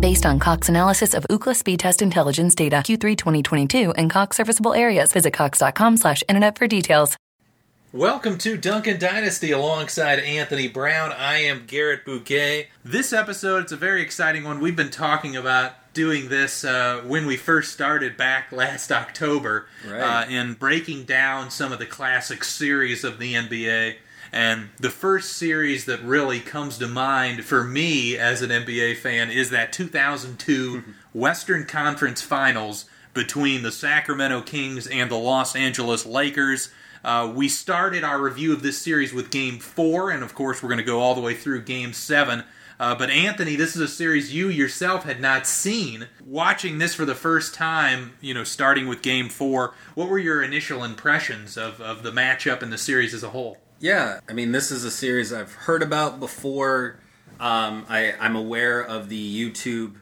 Based on Cox analysis of Ookla speed test intelligence data, Q3 2022, and Cox serviceable areas, visit cox.com/internet for details. Welcome to Duncan Dynasty alongside Anthony Brown. I am Garrett Bouguet. This episode, it's a very exciting one. We've been talking about doing this when we first started back last October, right, in breaking down some of the classic series of the NBA. And the first series that really comes to mind for me as an NBA fan is that 2002 Western Conference Finals between the Sacramento Kings and the Los Angeles Lakers. We started our review of this series with Game 4, and of course we're going to go all the way through Game 7. But Anthony, this is a series you yourself had not seen. Watching this for the first time, you know, starting with Game 4, what were your initial impressions of the matchup and the series as a whole? Yeah, I mean, this is a series I've heard about before. I'm aware of the YouTube,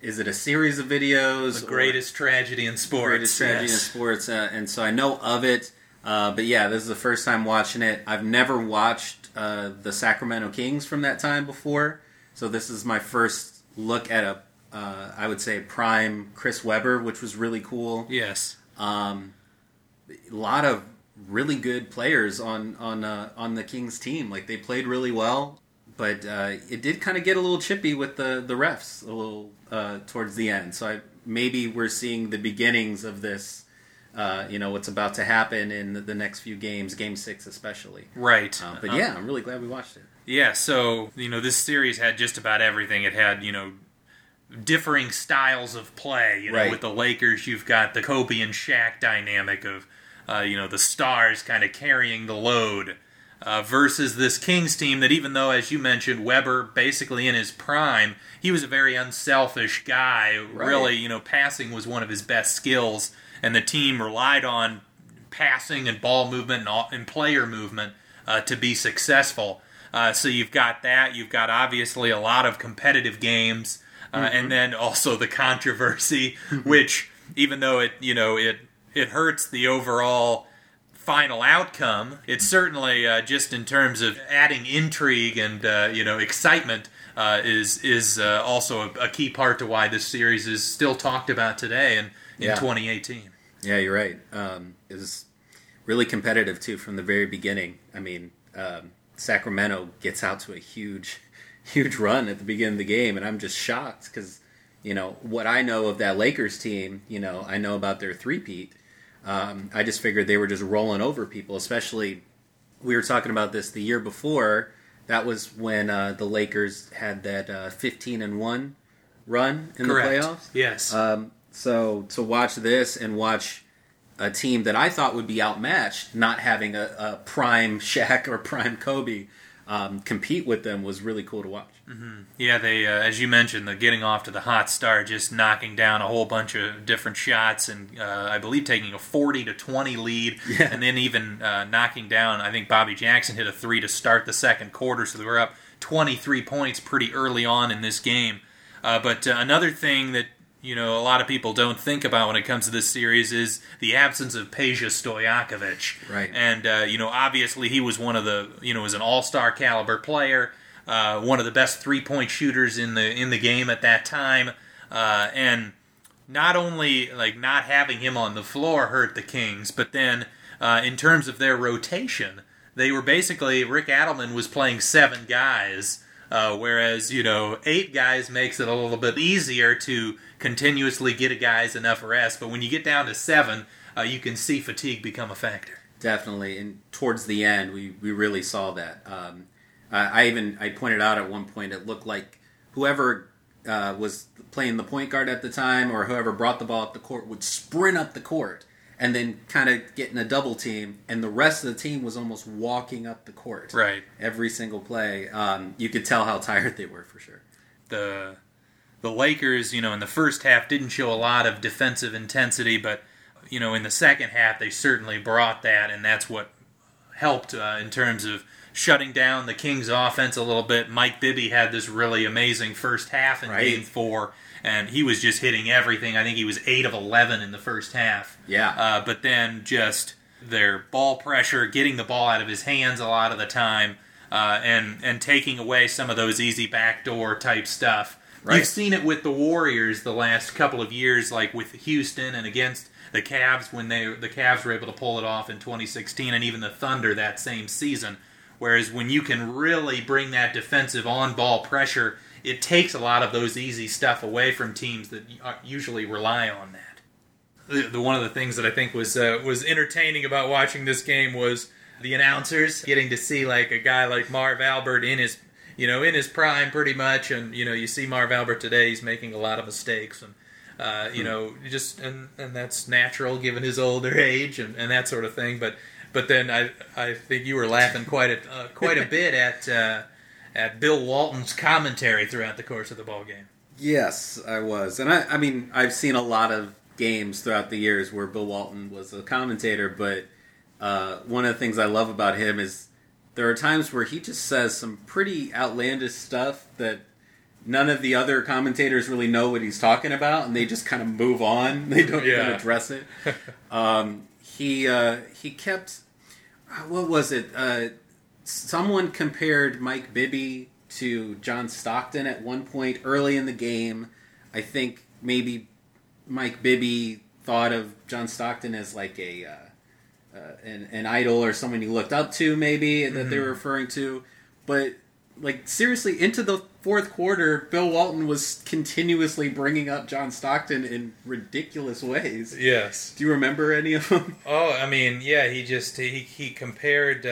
is it a series of videos? The Greatest Tragedy in Sports. Greatest Tragedy in Sports, and so I know of it. But yeah, this is the first time watching it. I've never watched the Sacramento Kings from that time before, so this is my first look at a, I would say, prime Chris Webber, which was really cool. Yes. A lot of really good players on the Kings team. Like, they played really well, but it did kind of get a little chippy with the refs a little towards the end. So maybe we're seeing the beginnings of this. You know, what's about to happen in the next few games, Game 6 especially. Right. But yeah, I'm really glad we watched it. Yeah, so, you know, this series had just about everything. It had, you know, differing styles of play. You know, right. With the Lakers, you've got the Kobe and Shaq dynamic of, you know, the stars kind of carrying the load versus this Kings team that, even though, as you mentioned, Webber basically in his prime, he was a very unselfish guy. Right. Really, you know, passing was one of his best skills. And the team relied on passing and ball movement and player movement to be successful. So you've got that. You've got, obviously, a lot of competitive games. And then also the controversy, which, even though it hurts the overall final outcome, it certainly, just in terms of adding intrigue and excitement, is also a key part to why this series is still talked about today. And in 2018. Yeah, you're right. It was really competitive, too, from the very beginning. I mean, Sacramento gets out to a huge, huge run at the beginning of the game, and I'm just shocked because, you know, what I know of that Lakers team, you know, I know about their three-peat. I just figured they were just rolling over people, especially we were talking about this the year before. That was when the Lakers had that 15-1 run in the playoffs. Yes. So to watch this and watch a team that I thought would be outmatched, not having a prime Shaq or prime Kobe compete with them, was really cool to watch. Mm-hmm. Yeah, they, as you mentioned, the getting off to the hot start, just knocking down a whole bunch of different shots, and I believe taking a 40-20 lead, and then even knocking down, I think Bobby Jackson hit a 3 to start the second quarter, so they were up 23 points pretty early on in this game. But another thing that, you know, a lot of people don't think about when it comes to this series is the absence of Peja Stojakovic. Right. And, you know, obviously he was one of the, you know, was an all-star caliber player, one of the best three-point shooters in the game at that time. And not only, like, not having him on the floor hurt the Kings, but then in terms of their rotation, they were basically, Rick Adelman was playing 7 guys, whereas, you know, 8 guys makes it a little bit easier to continuously get a guy's enough rest, but when you get down to 7, you can see fatigue become a factor. Definitely, and towards the end, we really saw that. I pointed out at one point, it looked like whoever was playing the point guard at the time or whoever brought the ball up the court would sprint up the court and then kind of get in a double team, and the rest of the team was almost walking up the court. Right. Every single play. You could tell how tired they were, for sure. The Lakers, you know, in the first half didn't show a lot of defensive intensity, but, you know, in the second half they certainly brought that, and that's what helped in terms of shutting down the Kings' offense a little bit. Mike Bibby had this really amazing first half in Game 4, and he was just hitting everything. I think he was 8 of 11 in the first half. Yeah. But then just their ball pressure, getting the ball out of his hands a lot of the time, and taking away some of those easy backdoor type stuff. Right. You've seen it with the Warriors the last couple of years, like with Houston and against the Cavs when the Cavs were able to pull it off in 2016, and even the Thunder that same season. Whereas when you can really bring that defensive on-ball pressure, it takes a lot of those easy stuff away from teams that usually rely on that. The one of the things that I think was entertaining about watching this game was the announcers getting to see like a guy like Marv Albert in his, you know, in his prime pretty much, and you know, you see Marv Albert today, he's making a lot of mistakes, and you know, just and that's natural given his older age and that sort of thing. But then I think you were laughing quite a bit at Bill Walton's commentary throughout the course of the ball game. Yes, I was, and I mean, I've seen a lot of games throughout the years where Bill Walton was a commentator, but one of the things I love about him is, there are times where he just says some pretty outlandish stuff that none of the other commentators really know what he's talking about, and they just kind of move on. They don't even address it. He kept... What was it? Someone compared Mike Bibby to John Stockton at one point early in the game. I think maybe Mike Bibby thought of John Stockton as like a... an idol or someone you looked up to, maybe, that they were referring to. But, like, seriously, into the fourth quarter, Bill Walton was continuously bringing up John Stockton in ridiculous ways. Yes. Do you remember any of them? Oh, I mean, yeah, he compared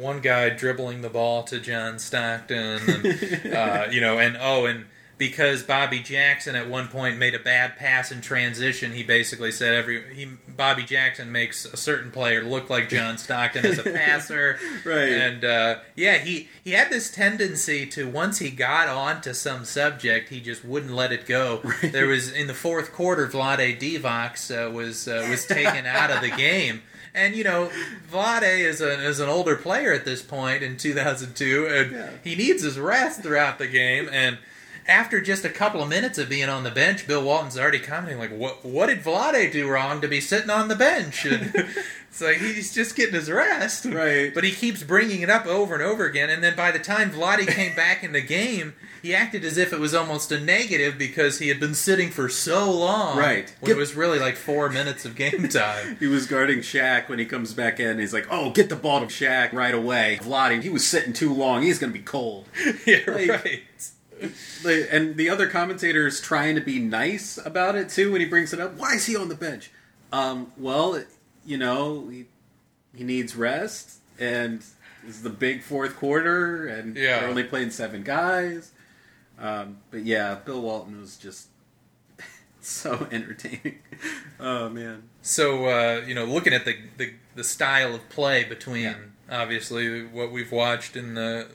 one guy dribbling the ball to John Stockton, and, you know, and because Bobby Jackson at one point made a bad pass in transition, he basically said Bobby Jackson makes a certain player look like John Stockton as a passer. Right. And, he had this tendency to, once he got on to some subject, he just wouldn't let it go. Right. There was, in the fourth quarter, Vlade Divac was taken out of the game. And, you know, Vlade is an older player at this point in 2002, and he needs his rest throughout the game, and... After just a couple of minutes of being on the bench, Bill Walton's already commenting, like, what did Vlade do wrong to be sitting on the bench? And it's like, he's just getting his rest. Right. But he keeps bringing it up over and over again, and then by the time Vlade came back in the game, he acted as if it was almost a negative because he had been sitting for so long. Right. When it was really like 4 minutes of game time. He was guarding Shaq when he comes back in, and he's like, oh, get the ball to Shaq right away. Vlade, he was sitting too long, he's going to be cold. Yeah, like, right. And the other commentator is trying to be nice about it, too, when he brings it up. Why is he on the bench? Well, you know, he needs rest, and it's the big fourth quarter, and they're only playing seven guys. But yeah, Bill Walton was just so entertaining. Oh, man. So, you know, looking at the style of play between, obviously, what we've watched in the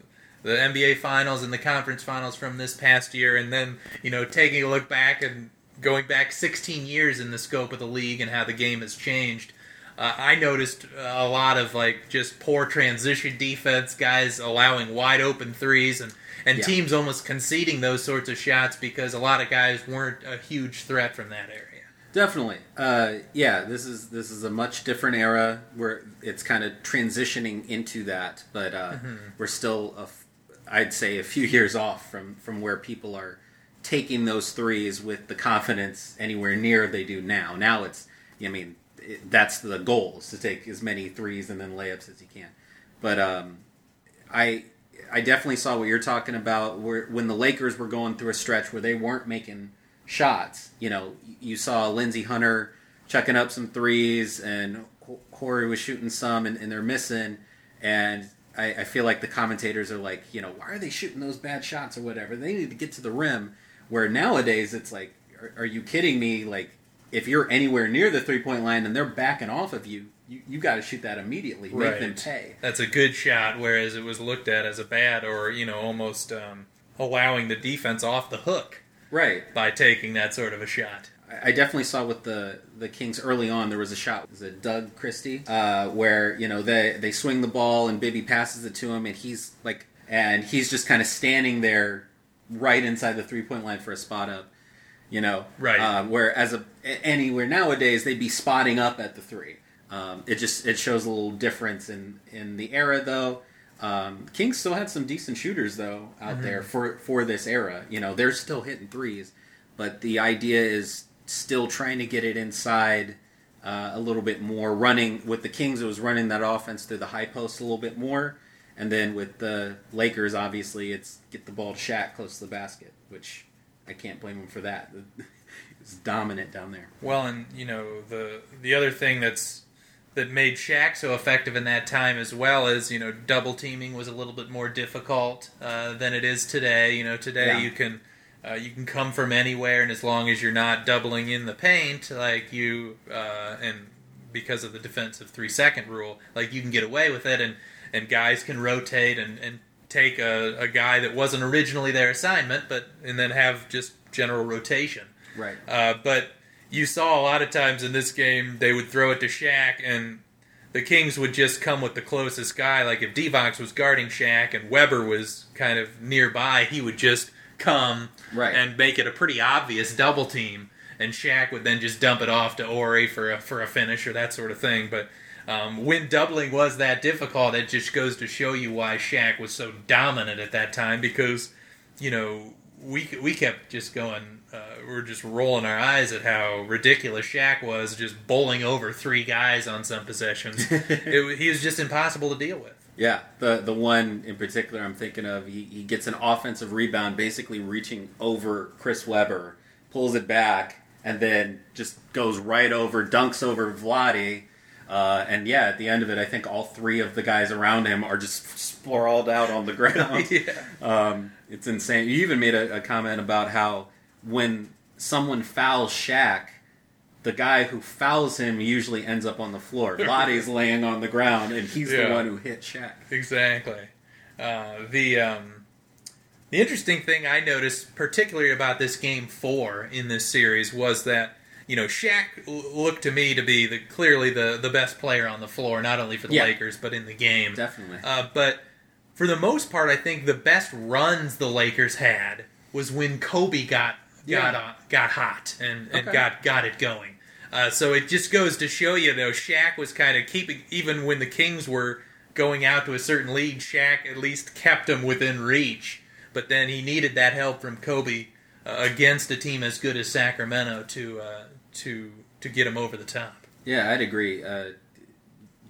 NBA Finals and the Conference Finals from this past year, and then, you know, taking a look back and going back 16 years in the scope of the league and how the game has changed, I noticed a lot of, like, just poor transition defense, guys allowing wide-open threes, and teams almost conceding those sorts of shots because a lot of guys weren't a huge threat from that area. Definitely. This is a much different era where it's kind of transitioning into that, but we're still I'd say a few years off from where people are taking those threes with the confidence anywhere near they do now. Now it's, I mean, that's the goal, is to take as many threes and then layups as you can. But I definitely saw what you're talking about, where when the Lakers were going through a stretch where they weren't making shots. You know, you saw Lindsey Hunter chucking up some threes and Horry was shooting some and they're missing, and I feel like the commentators are like, you know, why are they shooting those bad shots or whatever? They need to get to the rim, where nowadays it's like, are you kidding me? Like, if you're anywhere near the three-point line and they're backing off of you, you got to shoot that immediately. Make them pay. That's a good shot, whereas it was looked at as a bad, or, you know, almost allowing the defense off the hook. Right. By taking that sort of a shot. I definitely saw with the Kings early on, there was a shot, was it Doug Christie, where, you know, they swing the ball and Bibby passes it to him, and he's just kind of standing there right inside the three-point line for a spot up, you know. Right. Whereas anywhere nowadays, they'd be spotting up at the three. It shows a little difference in the era, though. Kings still had some decent shooters, though, out there for this era. You know, they're still hitting threes, but the idea is still trying to get it inside a little bit more. Running with the Kings, it was running that offense through the high post a little bit more, and then with the Lakers, obviously, it's get the ball to Shaq close to the basket, which I can't blame him for that. It's dominant down there. Well, and you know, the other thing that made Shaq so effective in that time as well is, you know, double teaming was a little bit more difficult than it is today. You know, today you can come from anywhere, and as long as you're not doubling in the paint, like and because of the defensive 3-second rule, like, you can get away with it, and guys can rotate and take a guy that wasn't originally their assignment, and then have just general rotation. Right. But you saw a lot of times in this game, they would throw it to Shaq, and the Kings would just come with the closest guy. Like, if Divac was guarding Shaq and Webber was kind of nearby, he would just come and make it a pretty obvious double team, and Shaq would then just dump it off to Horry for a finish or that sort of thing. But when doubling was that difficult, it just goes to show you why Shaq was so dominant at that time, because, you know, we kept just going. We're just rolling our eyes at how ridiculous Shaq was, just bowling over three guys on some possessions. He was just impossible to deal with. Yeah, the one in particular I'm thinking of, he gets an offensive rebound, basically reaching over Chris Webber, pulls it back, and then just goes right over, dunks over Vlade. And yeah, at the end of it, I think all three of the guys around him are just sprawled out on the ground. Yeah. It's insane. You even made a comment about how when someone fouls Shaq, the guy who fouls him usually ends up on the floor. Vlade's laying on the ground, and he's the one who hit Shaq. Exactly. The interesting thing I noticed, particularly about this Game 4 in this series, was that, you know, Shaq looked to me to be clearly the best player on the floor, not only for the Lakers, but in the game. Definitely. But for the most part, I think the best runs the Lakers had was when Kobe got hot and got it going. So it just goes to show you, though, Shaq was kind of keeping, even when the Kings were going out to a certain lead, Shaq at least kept them within reach. But then he needed that help from Kobe against a team as good as Sacramento to get him over the top. Yeah, I'd agree.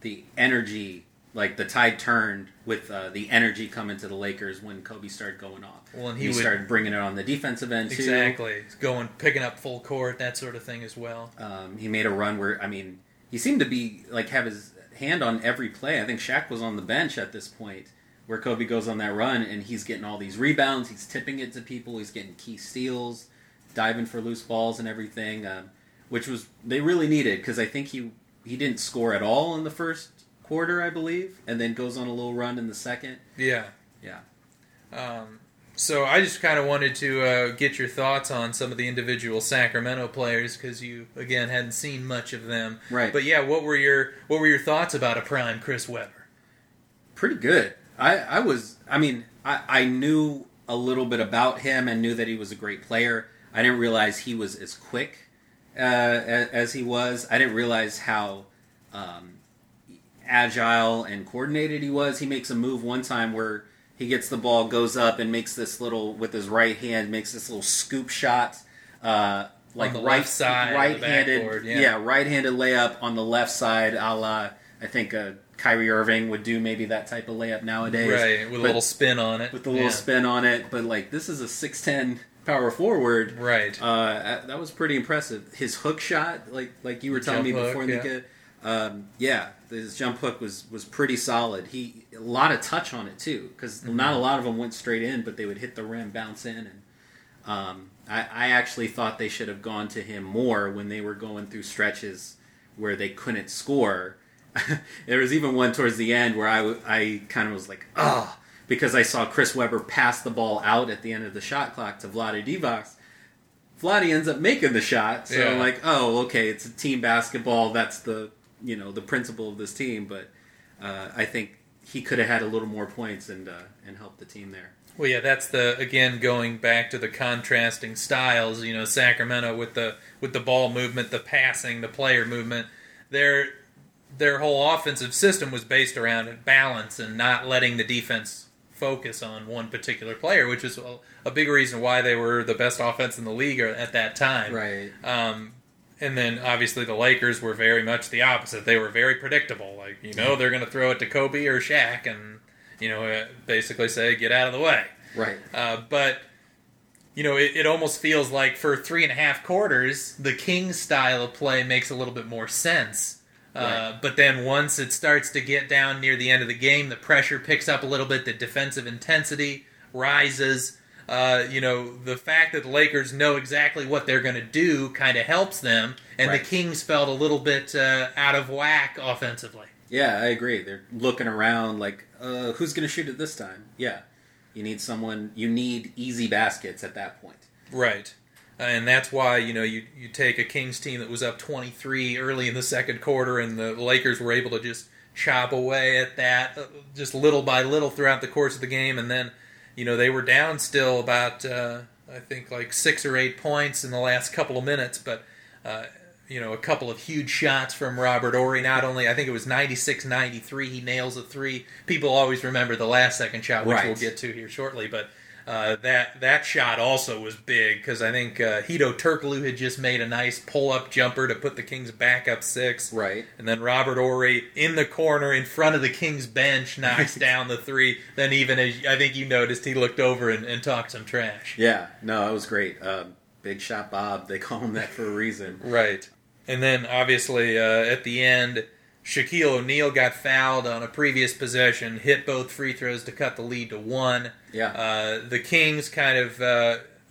The energy, like the tide turned with the energy coming to the Lakers when Kobe started going off. Well, and he started bringing it on the defensive end, too. Exactly. Picking up full court, that sort of thing as well. He made a run where, I mean, he seemed to be, like, have his hand on every play. I think Shaq was on the bench at this point where Kobe goes on that run, and he's getting all these rebounds, he's tipping it to people, he's getting key steals, diving for loose balls and everything, which was, they really needed, because I think he didn't score at all in the first quarter, I believe, and then goes on a little run in the second. Yeah. So I just kind of wanted to get your thoughts on some of the individual Sacramento players, because you, again, hadn't seen much of them. Right. But yeah, what were your thoughts about a prime Chris Webber? Pretty good. I knew a little bit about him and knew that he was a great player. I didn't realize he was as quick as he was. I didn't realize how agile and coordinated he was. He makes a move one time where he gets the ball, goes up, and makes this little, with his right hand, makes this little scoop shot, like right side, right-handed, backboard, right-handed layup on the left side, a la I think Kyrie Irving would do maybe that type of layup nowadays, right? With a little spin on it, But like, this is a 6'10" power forward, right? That was pretty impressive. His hook shot, like you were telling me before, Yeah, his jump hook was pretty solid. He a lot of touch on it too, because mm-hmm. not a lot of them went straight in, but they would hit the rim, bounce in, and I actually thought they should have gone to him more when they were going through stretches where they couldn't score. There was even one towards the end where I kind of was like, oh, because I saw Chris Webber pass the ball out at the end of the shot clock to Vlade Divac. Vlade ends up making the shot, so yeah. I'm like, oh, okay, it's a team basketball. That's the the principle of this team, but I think he could have had a little more points and helped the team there. Well, yeah, that's again going back to the contrasting styles. Sacramento with the ball movement, the passing, the player movement. Their whole offensive system was based around balance and not letting the defense focus on one particular player, which is a big reason why they were the best offense in the league at that time. Right. And then, obviously, the Lakers were very much the opposite. They were very predictable. Like, they're going to throw it to Kobe or Shaq and, basically say, get out of the way. Right. But, it almost feels like for 3.5 quarters, the Kings style of play makes a little bit more sense. Right. But then once it starts to get down near the end of the game, the pressure picks up a little bit, the defensive intensity rises. The fact that the Lakers know exactly what they're going to do kind of helps them, and right. The Kings felt a little bit out of whack offensively. Yeah, I agree. They're looking around like, who's going to shoot it this time? Yeah, you need easy baskets at that point. Right. And that's why, you take a Kings team that was up 23 early in the second quarter, and the Lakers were able to just chop away at that just little by little throughout the course of the game, and then they were down still about, I think, like 6 or 8 points in the last couple of minutes. But, a couple of huge shots from Robert Horry. Not only, I think it was 96-93, he nails a three. People always remember the last second shot, which right. We'll get to here shortly. But that shot also was big because I think Hedo Turkoglu had just made a nice pull-up jumper to put the Kings back up 6. Right. And then Robert Horry in the corner in front of the Kings bench knocks down the three. Then even, as I think you noticed, he looked over and talked some trash. Yeah. No, that was great. Big Shot Bob. They call him that for a reason. Right. And then, obviously, at the end, Shaquille O'Neal got fouled on a previous possession, hit both free throws to cut the lead to 1. Yeah. The Kings kind of,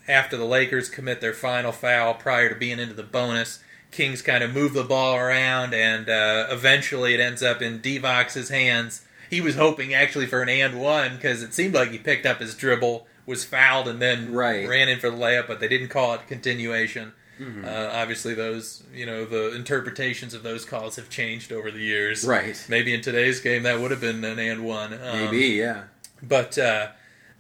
after the Lakers commit their final foul prior to being into the bonus, Kings kind of move the ball around, and eventually it ends up in Divac's hands. He was hoping actually for an and one because it seemed like he picked up his dribble, was fouled, and then right. ran in for the layup, but they didn't call it continuation. Mm-hmm. Obviously, those the interpretations of those calls have changed over the years. Right. Maybe in today's game that would have been an and one. Maybe, yeah. But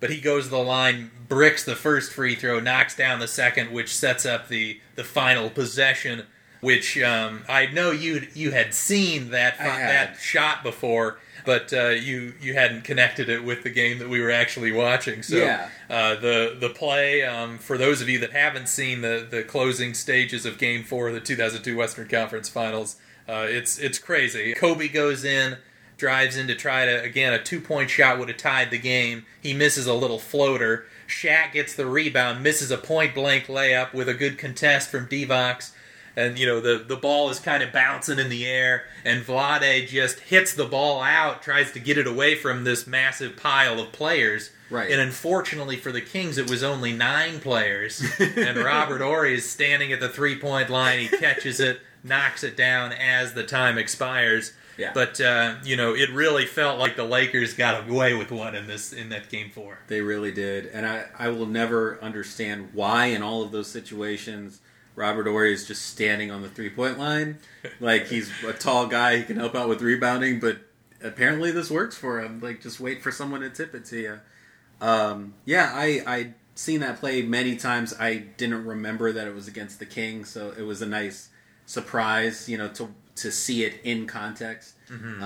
he goes to the line, bricks the first free throw, knocks down the second, which sets up the final possession. Which I know you had seen that shot before, but you hadn't connected it with the game that we were actually watching. So yeah. The play, for those of you that haven't seen the closing stages of Game 4 of the 2002 Western Conference Finals, it's crazy. Kobe goes in, drives in to try to, again, a 2-point shot would have tied the game. He misses a little floater. Shaq gets the rebound, misses a point-blank layup with a good contest from Divac. And, the ball is kind of bouncing in the air, and Vlade just hits the ball out, tries to get it away from this massive pile of players. Right. And unfortunately for the Kings, it was only 9 players. And Robert Horry is standing at the three-point line. He catches it, knocks it down as the time expires. Yeah. But, it really felt like the Lakers got away with one in that Game 4. They really did. And I will never understand why in all of those situations Robert Horry is just standing on the three-point line. Like, he's a tall guy. He can help out with rebounding, but apparently this works for him. Like, just wait for someone to tip it to you. I'd seen that play many times. I didn't remember that it was against the Kings, so it was a nice surprise, to see it in context. Mm-hmm.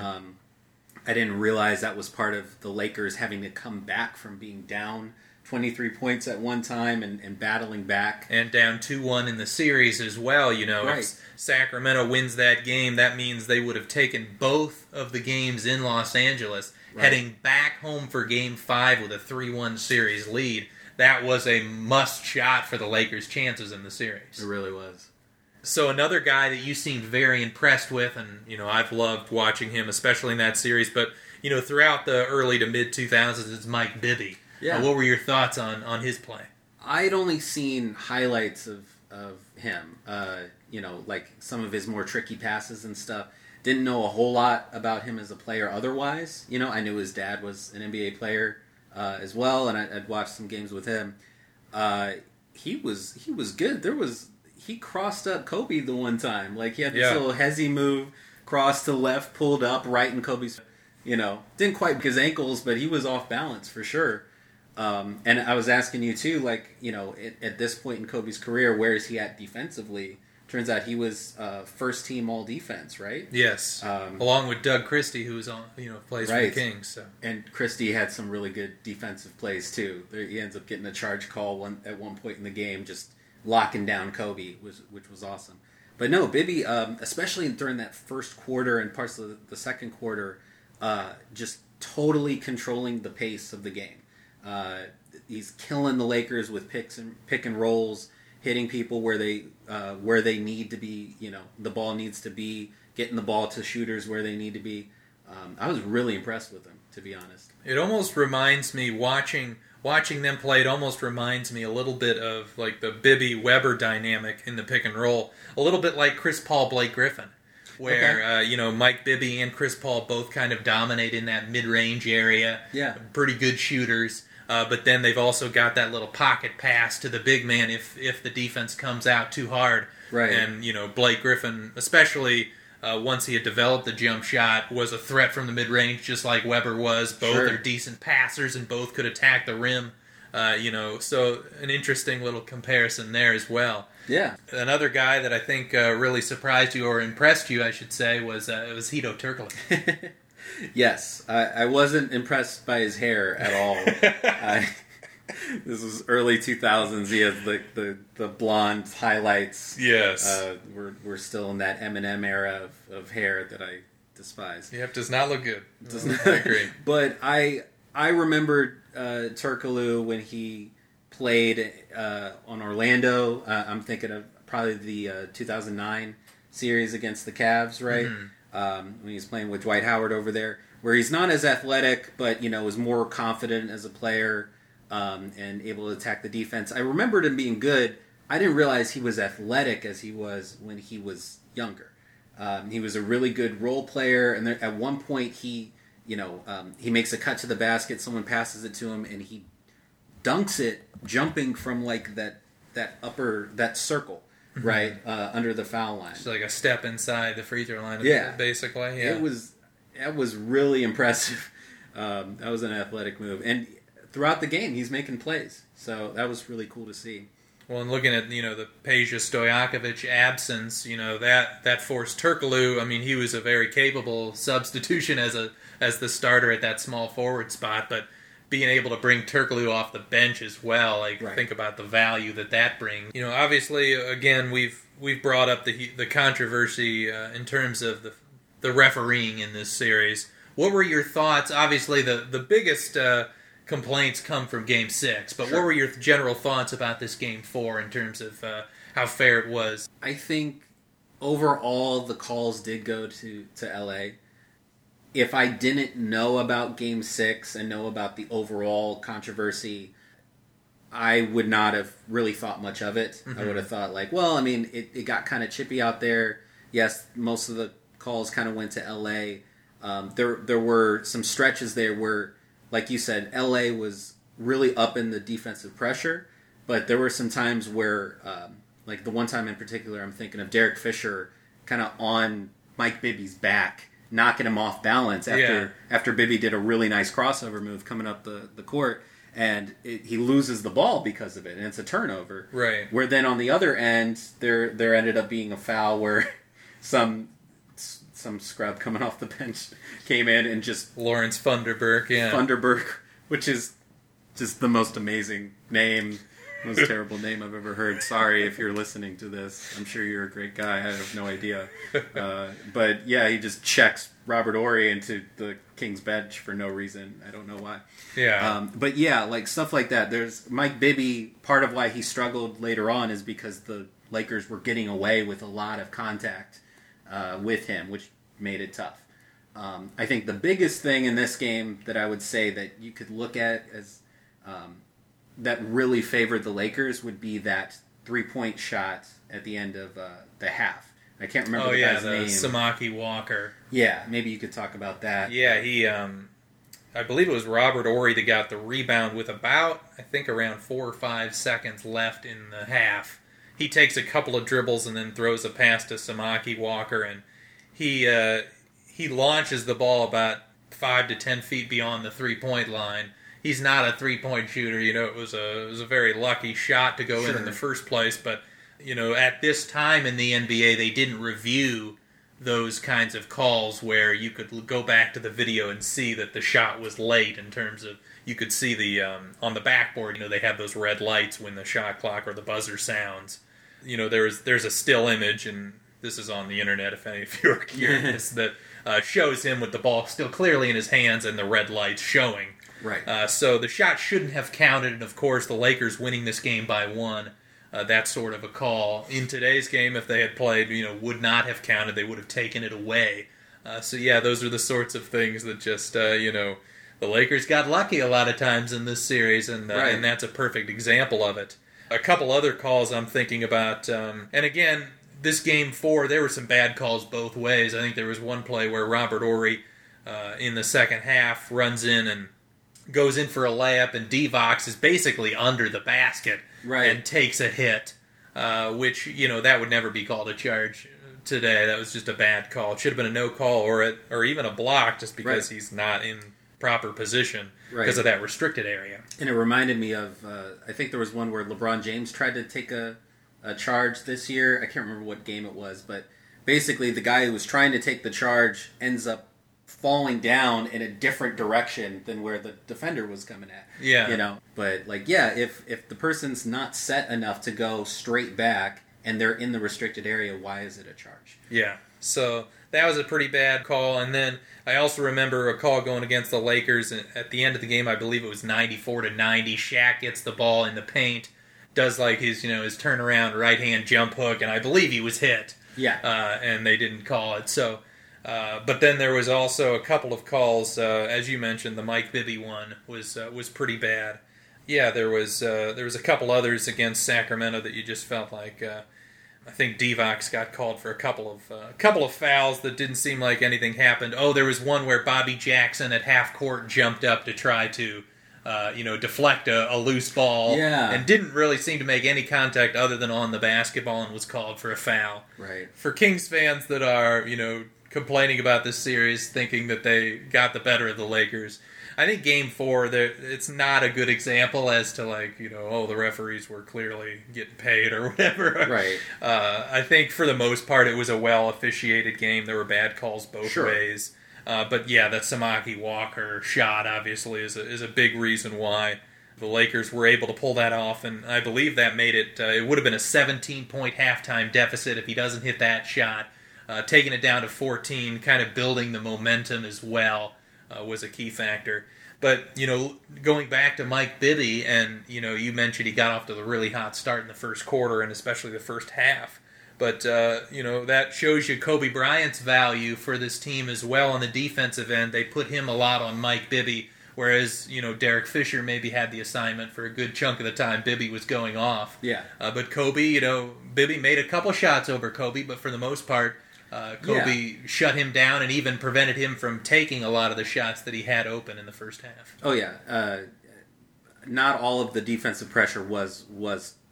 I didn't realize that was part of the Lakers having to come back from being down 23 points at one time and battling back. And down 2-1 in the series as well, Right. If Sacramento wins that game, that means they would have taken both of the games in Los Angeles, right. Heading back home for Game 5 with a 3-1 series lead. That was a must shot for the Lakers' chances in the series. It really was. So another guy that you seemed very impressed with, and, you know, I've loved watching him, especially in that series, but, you know, throughout the early to mid-2000s, is Mike Bibby. Yeah. What were your thoughts on his play? I'd only seen highlights of him, you know, like some of his more tricky passes and stuff. Didn't know a whole lot about him as a player otherwise. You know, I knew his dad was an NBA player as well, and I'd watched some games with him. He was good. He crossed up Kobe the one time. Like, he had this little hezzy move, crossed to left, pulled up right in Kobe's, you know, didn't quite break his ankles, but he was off balance for sure. And I was asking you too, like, you know, at this point in Kobe's career, where is he at defensively? Turns out he was first team all defense, right? Yes. Along with Doug Christie, who's on, you know, plays for the Kings. So. And Christie had some really good defensive plays too. He ends up getting a charge call at one point in the game, just locking down Kobe, which was awesome. But no, Bibby, especially during that first quarter and parts of the second quarter, just totally controlling the pace of the game. He's killing the Lakers with pick and rolls, hitting people where they need to be. You know, the ball needs to be, getting the ball to shooters where they need to be. I was really impressed with him, to be honest. It almost reminds me, watching them play, it almost reminds me a little bit of like the Bibby-Weber dynamic in the pick and roll. A little bit like Chris Paul, Blake Griffin, where you know, Mike Bibby and Chris Paul both kind of dominate in that mid-range area. Yeah, pretty good shooters. But then they've also got that little pocket pass to the big man if the defense comes out too hard. Right. And, you know, Blake Griffin, especially once he had developed the jump shot, was a threat from the mid-range, just like Webber was. Both are decent passers and both could attack the rim. You know, so an interesting little comparison there as well. Yeah. Another guy that I think really surprised you, or impressed you, I should say, was Hedo Turkoglu. Yes, I wasn't impressed by his hair at all. This was early 2000s. He has the blonde highlights. Yes, we're still in that Eminem era of hair that I despise. Yep, does not look good. Does not. I agree. But I remembered Turkoglu when he played on Orlando. I'm thinking of probably the 2009 series against the Cavs, right? Mm-hmm. When he's playing with Dwight Howard over there, where he's not as athletic, but, you know, is more confident as a player and able to attack the defense. I remembered him being good. I didn't realize he was athletic as he was when he was younger. He was a really good role player, and at one point he, you know, he makes a cut to the basket, someone passes it to him, and he dunks it, jumping from like that circle. Right, under the foul line. It's like a step inside the free throw line, basically. Yeah, that was really impressive. That was an athletic move, and throughout the game, he's making plays. So that was really cool to see. Well, and looking at, you know, the Peja Stojakovic absence, you know, that forced Turkoglu. I mean, he was a very capable substitution as the starter at that small forward spot, but being able to bring Turkoglu off the bench as well, like, think about the value that brings. You know, obviously, again, we've brought up the controversy in terms of the refereeing in this series. What were your thoughts? Obviously, the biggest complaints come from Game 6, but what were your general thoughts about this Game 4 in terms of how fair it was? I think, overall, the calls did go to L.A., if I didn't know about Game 6 and know about the overall controversy, I would not have really thought much of it. Mm-hmm. I would have thought, like, well, I mean, it got kind of chippy out there. Yes, most of the calls kind of went to L.A. There were some stretches there where, like you said, L.A. was really up in the defensive pressure, but there were some times where, like the one time in particular, I'm thinking of Derek Fisher kind of on Mike Bibby's back, knocking him off balance after Bibby did a really nice crossover move coming up the court, and he loses the ball because of it, and it's a turnover. Right. Where then on the other end, there ended up being a foul where some scrub coming off the bench came in and just... Lawrence Funderburg, Funderburg, which is just the most amazing name, most terrible name I've ever heard. Sorry if you're listening to this. I'm sure you're a great guy. I have no idea. But yeah, he just checks Robert Horry into the Kings bench for no reason. I don't know why. Yeah. But yeah, like stuff like that. There's Mike Bibby. Part of why he struggled later on is because the Lakers were getting away with a lot of contact with him, which made it tough. I think the biggest thing in this game that I would say that you could look at as that really favored the Lakers would be that three-point shot at the end of the half. I can't remember the name. Samaki Walker. Yeah, maybe you could talk about that. Yeah, he, I believe it was Robert Horry that got the rebound with about, I think, around 4 or 5 seconds left in the half. He takes a couple of dribbles and then throws a pass to Samaki Walker, and he launches the ball about 5 to 10 feet beyond the three-point line. He's not a three-point shooter, you know. It was a very lucky shot to go in the first place, but you know, at this time in the NBA, they didn't review those kinds of calls where you could go back to the video and see that the shot was late. In terms of, you could see the on the backboard, you know, they have those red lights when the shot clock or the buzzer sounds. You know, there's a still image, and this is on the internet if you're curious, that shows him with the ball still clearly in his hands and the red lights showing. Right. So the shot shouldn't have counted, and of course the Lakers winning this game by 1. That sort of a call in today's game, if they had played, you know, would not have counted. They would have taken it away. So yeah, those are the sorts of things that just you know, the Lakers got lucky a lot of times in this series, and that's a perfect example of it. A couple other calls I'm thinking about, and again, this game 4, there were some bad calls both ways. I think there was one play where Robert Horry in the second half runs in and goes in for a layup, and Divac is basically under the basket. Right. And takes a hit, which, you know, that would never be called a charge today. That was just a bad call. It should have been a no call or even a block, just because he's not in proper position because of that restricted area. And it reminded me of, I think there was one where LeBron James tried to take a charge this year. I can't remember what game it was, but basically the guy who was trying to take the charge ends up falling down in a different direction than where the defender was coming at. Yeah. You know? But, like, yeah, if the person's not set enough to go straight back and they're in the restricted area, why is it a charge? Yeah. So that was a pretty bad call. And then I also remember a call going against the Lakers at the end of the game. I believe it was 94-90. Shaq gets the ball in the paint, does, like, his, you know, his turnaround right-hand jump hook, and I believe he was hit. Yeah. And they didn't call it. So... but then there was also a couple of calls, as you mentioned, the Mike Bibby one was pretty bad. Yeah, there was a couple others against Sacramento that you just felt like I think Divac got called for a couple of fouls that didn't seem like anything happened. Oh, there was one where Bobby Jackson at half court jumped up to try to deflect a loose ball, and didn't really seem to make any contact other than on the basketball, and was called for a foul. Right. For Kings fans that are, you know, complaining about this series, thinking that they got the better of the Lakers, I think Game 4, it's not a good example as to, like, you know, the referees were clearly getting paid or whatever. Right. I think for the most part it was a well-officiated game. There were bad calls both ways. But yeah, that Samaki Walker shot obviously is a big reason why the Lakers were able to pull that off, and I believe that made it, it would have been a 17-point halftime deficit if he doesn't hit that shot. Taking it down to 14, kind of building the momentum as well, was a key factor. But, you know, going back to Mike Bibby, and, you know, you mentioned he got off to the really hot start in the first quarter and especially the first half. But, you know, that shows you Kobe Bryant's value for this team as well on the defensive end. They put him a lot on Mike Bibby, whereas, you know, Derek Fisher maybe had the assignment for a good chunk of the time Bibby was going off. Yeah. But Kobe, you know, Bibby made a couple shots over Kobe, but for the most part... Kobe shut him down and even prevented him from taking a lot of the shots that he had open in the first half. Oh, yeah. Not all of the defensive pressure was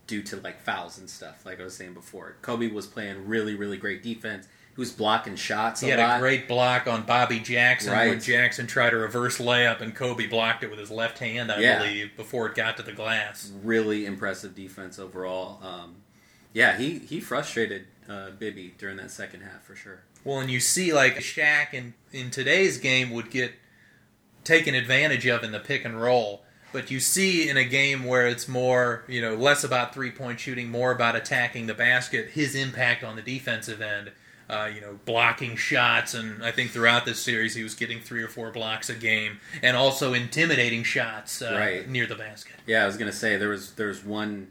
due to, like, fouls and stuff, like I was saying before. Kobe was playing really, really great defense. He was blocking shots a lot. He had a great block on Bobby Jackson when Jackson tried a reverse layup, and Kobe blocked it with his left hand, I believe, before it got to the glass. Really impressive defense overall. He frustrated Bibby during that second half for sure. Well, and you see, like, Shaq in today's game would get taken advantage of in the pick and roll, but you see in a game where it's more, you know, less about three-point shooting, more about attacking the basket, his impact on the defensive end, you know, blocking shots, and I think throughout this series he was getting 3 or 4 blocks a game, and also intimidating shots near the basket. Yeah, I was going to say, there was one...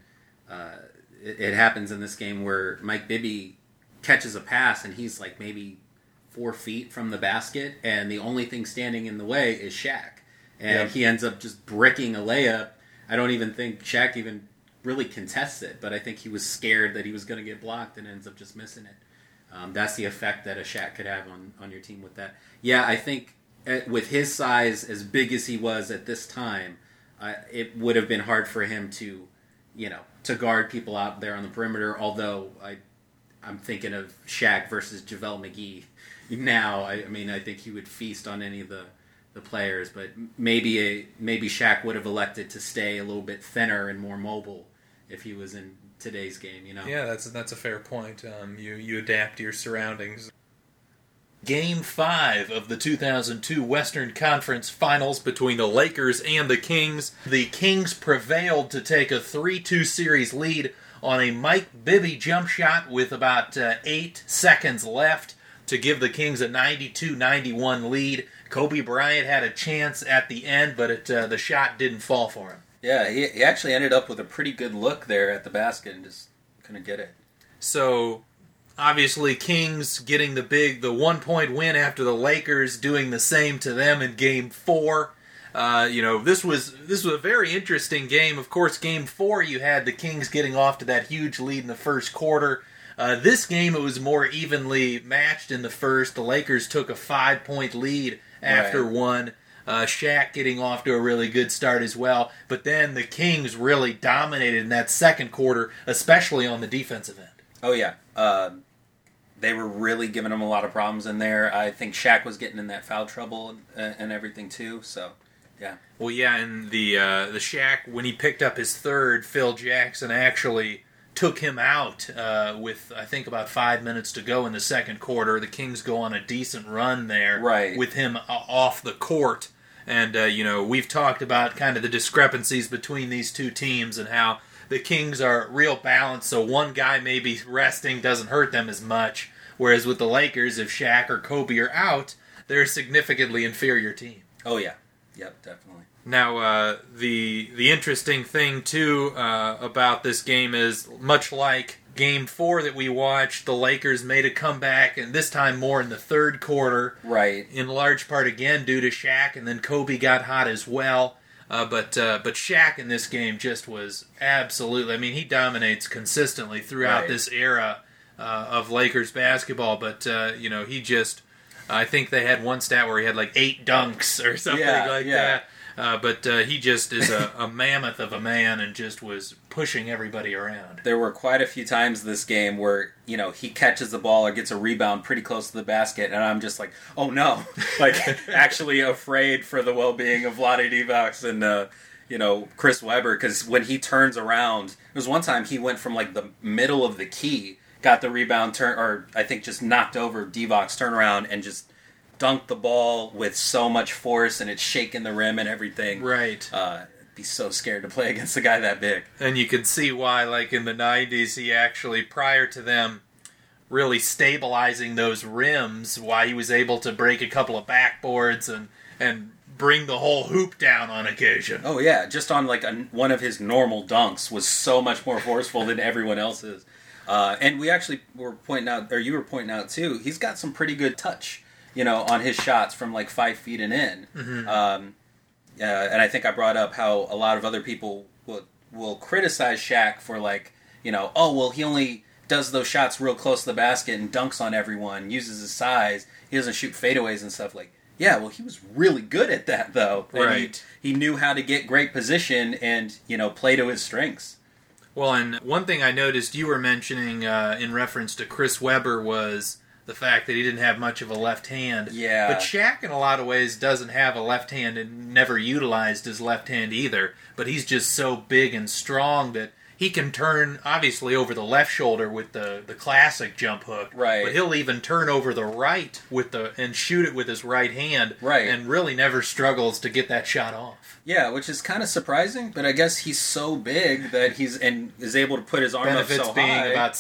it happens in this game where Mike Bibby catches a pass and he's like maybe 4 feet from the basket, and the only thing standing in the way is Shaq. And He ends up just bricking a layup. I don't even think Shaq even really contests it, but I think he was scared that he was going to get blocked and ends up just missing it. That's the effect that a Shaq could have on your team with that. Yeah, I think with his size, as big as he was at this time, it would have been hard for him to, to guard people out there on the perimeter. Although I'm thinking of Shaq versus JaVale McGee now. I mean, I think he would feast on any of the players, but maybe Shaq would have elected to stay a little bit thinner and more mobile if he was in today's game, Yeah, that's a fair point. You adapt to your surroundings. Game 5 of the 2002 Western Conference Finals between the Lakers and the Kings. The Kings prevailed to take a 3-2 series lead on a Mike Bibby jump shot with about 8 seconds left to give the Kings a 92-91 lead. Kobe Bryant had a chance at the end, but the shot didn't fall for him. Yeah, he actually ended up with a pretty good look there at the basket and just couldn't get it. So, obviously, Kings getting the 1-point win after the Lakers doing the same to them in Game 4. This was a very interesting game. Of course, Game 4, you had the Kings getting off to that huge lead in the first quarter. This game, it was more evenly matched in the first. The Lakers took a 5-point lead after one. Shaq getting off to a really good start as well. But then the Kings really dominated in that second quarter, especially on the defensive end. Oh, yeah. They were really giving them a lot of problems in there. I think Shaq was getting in that foul trouble and everything, too. So, yeah. Well, yeah, and the Shaq, when he picked up his third, Phil Jackson actually took him out with, I think, about 5 minutes to go in the second quarter. The Kings go on a decent run there with him off the court. And, we've talked about kind of the discrepancies between these two teams and how the Kings are real balanced, so one guy maybe resting doesn't hurt them as much, whereas with the Lakers, if Shaq or Kobe are out, they're a significantly inferior team. Oh, yeah. Yep, definitely. Now, the interesting thing, too, about this game is, much like Game 4 that we watched, the Lakers made a comeback, and this time more in the third quarter. Right. In large part, again, due to Shaq, and then Kobe got hot as well. But Shaq in this game just was absolutely... I mean, he dominates consistently throughout this era of Lakers basketball, but, he just... I think they had one stat where he had like 8 dunks or something that. But he just is a mammoth of a man and just was pushing everybody around. There were quite a few times this game where, he catches the ball or gets a rebound pretty close to the basket, and I'm just like, oh no. Actually afraid for the well-being of Vlade Divac and, Chris Webber, because when he turns around, there was one time he went from the middle of the key, got the rebound, I think just knocked over Divac's turnaround and just dunked the ball with so much force, and it's shaking the rim and everything. Right. I'd be so scared to play against a guy that big. And you can see why, in the 90s, he actually, prior to them really stabilizing those rims, why he was able to break a couple of backboards and bring the whole hoop down on occasion. Oh, yeah. Just on, one of his normal dunks was so much more forceful than everyone else's. And we actually were pointing out, or you were pointing out, too, he's got some pretty good touch, on his shots from 5 feet and in. Mm-hmm. And I think I brought up how a lot of other people will criticize Shaq for he only does those shots real close to the basket and dunks on everyone, uses his size, he doesn't shoot fadeaways and stuff. He was really good at that, though. Right. He knew how to get great position and, play to his strengths. Well, and one thing I noticed you were mentioning in reference to Chris Webber was the fact that he didn't have much of a left hand. Yeah. But Shaq, in a lot of ways, doesn't have a left hand and never utilized his left hand either. But he's just so big and strong that he can turn, obviously, over the left shoulder with the classic jump hook. Right. But he'll even turn over the right and shoot it with his right hand. Right. And really never struggles to get that shot off. Yeah, which is kind of surprising, but I guess he's so big that is able to put his arm up so high. Benefits being about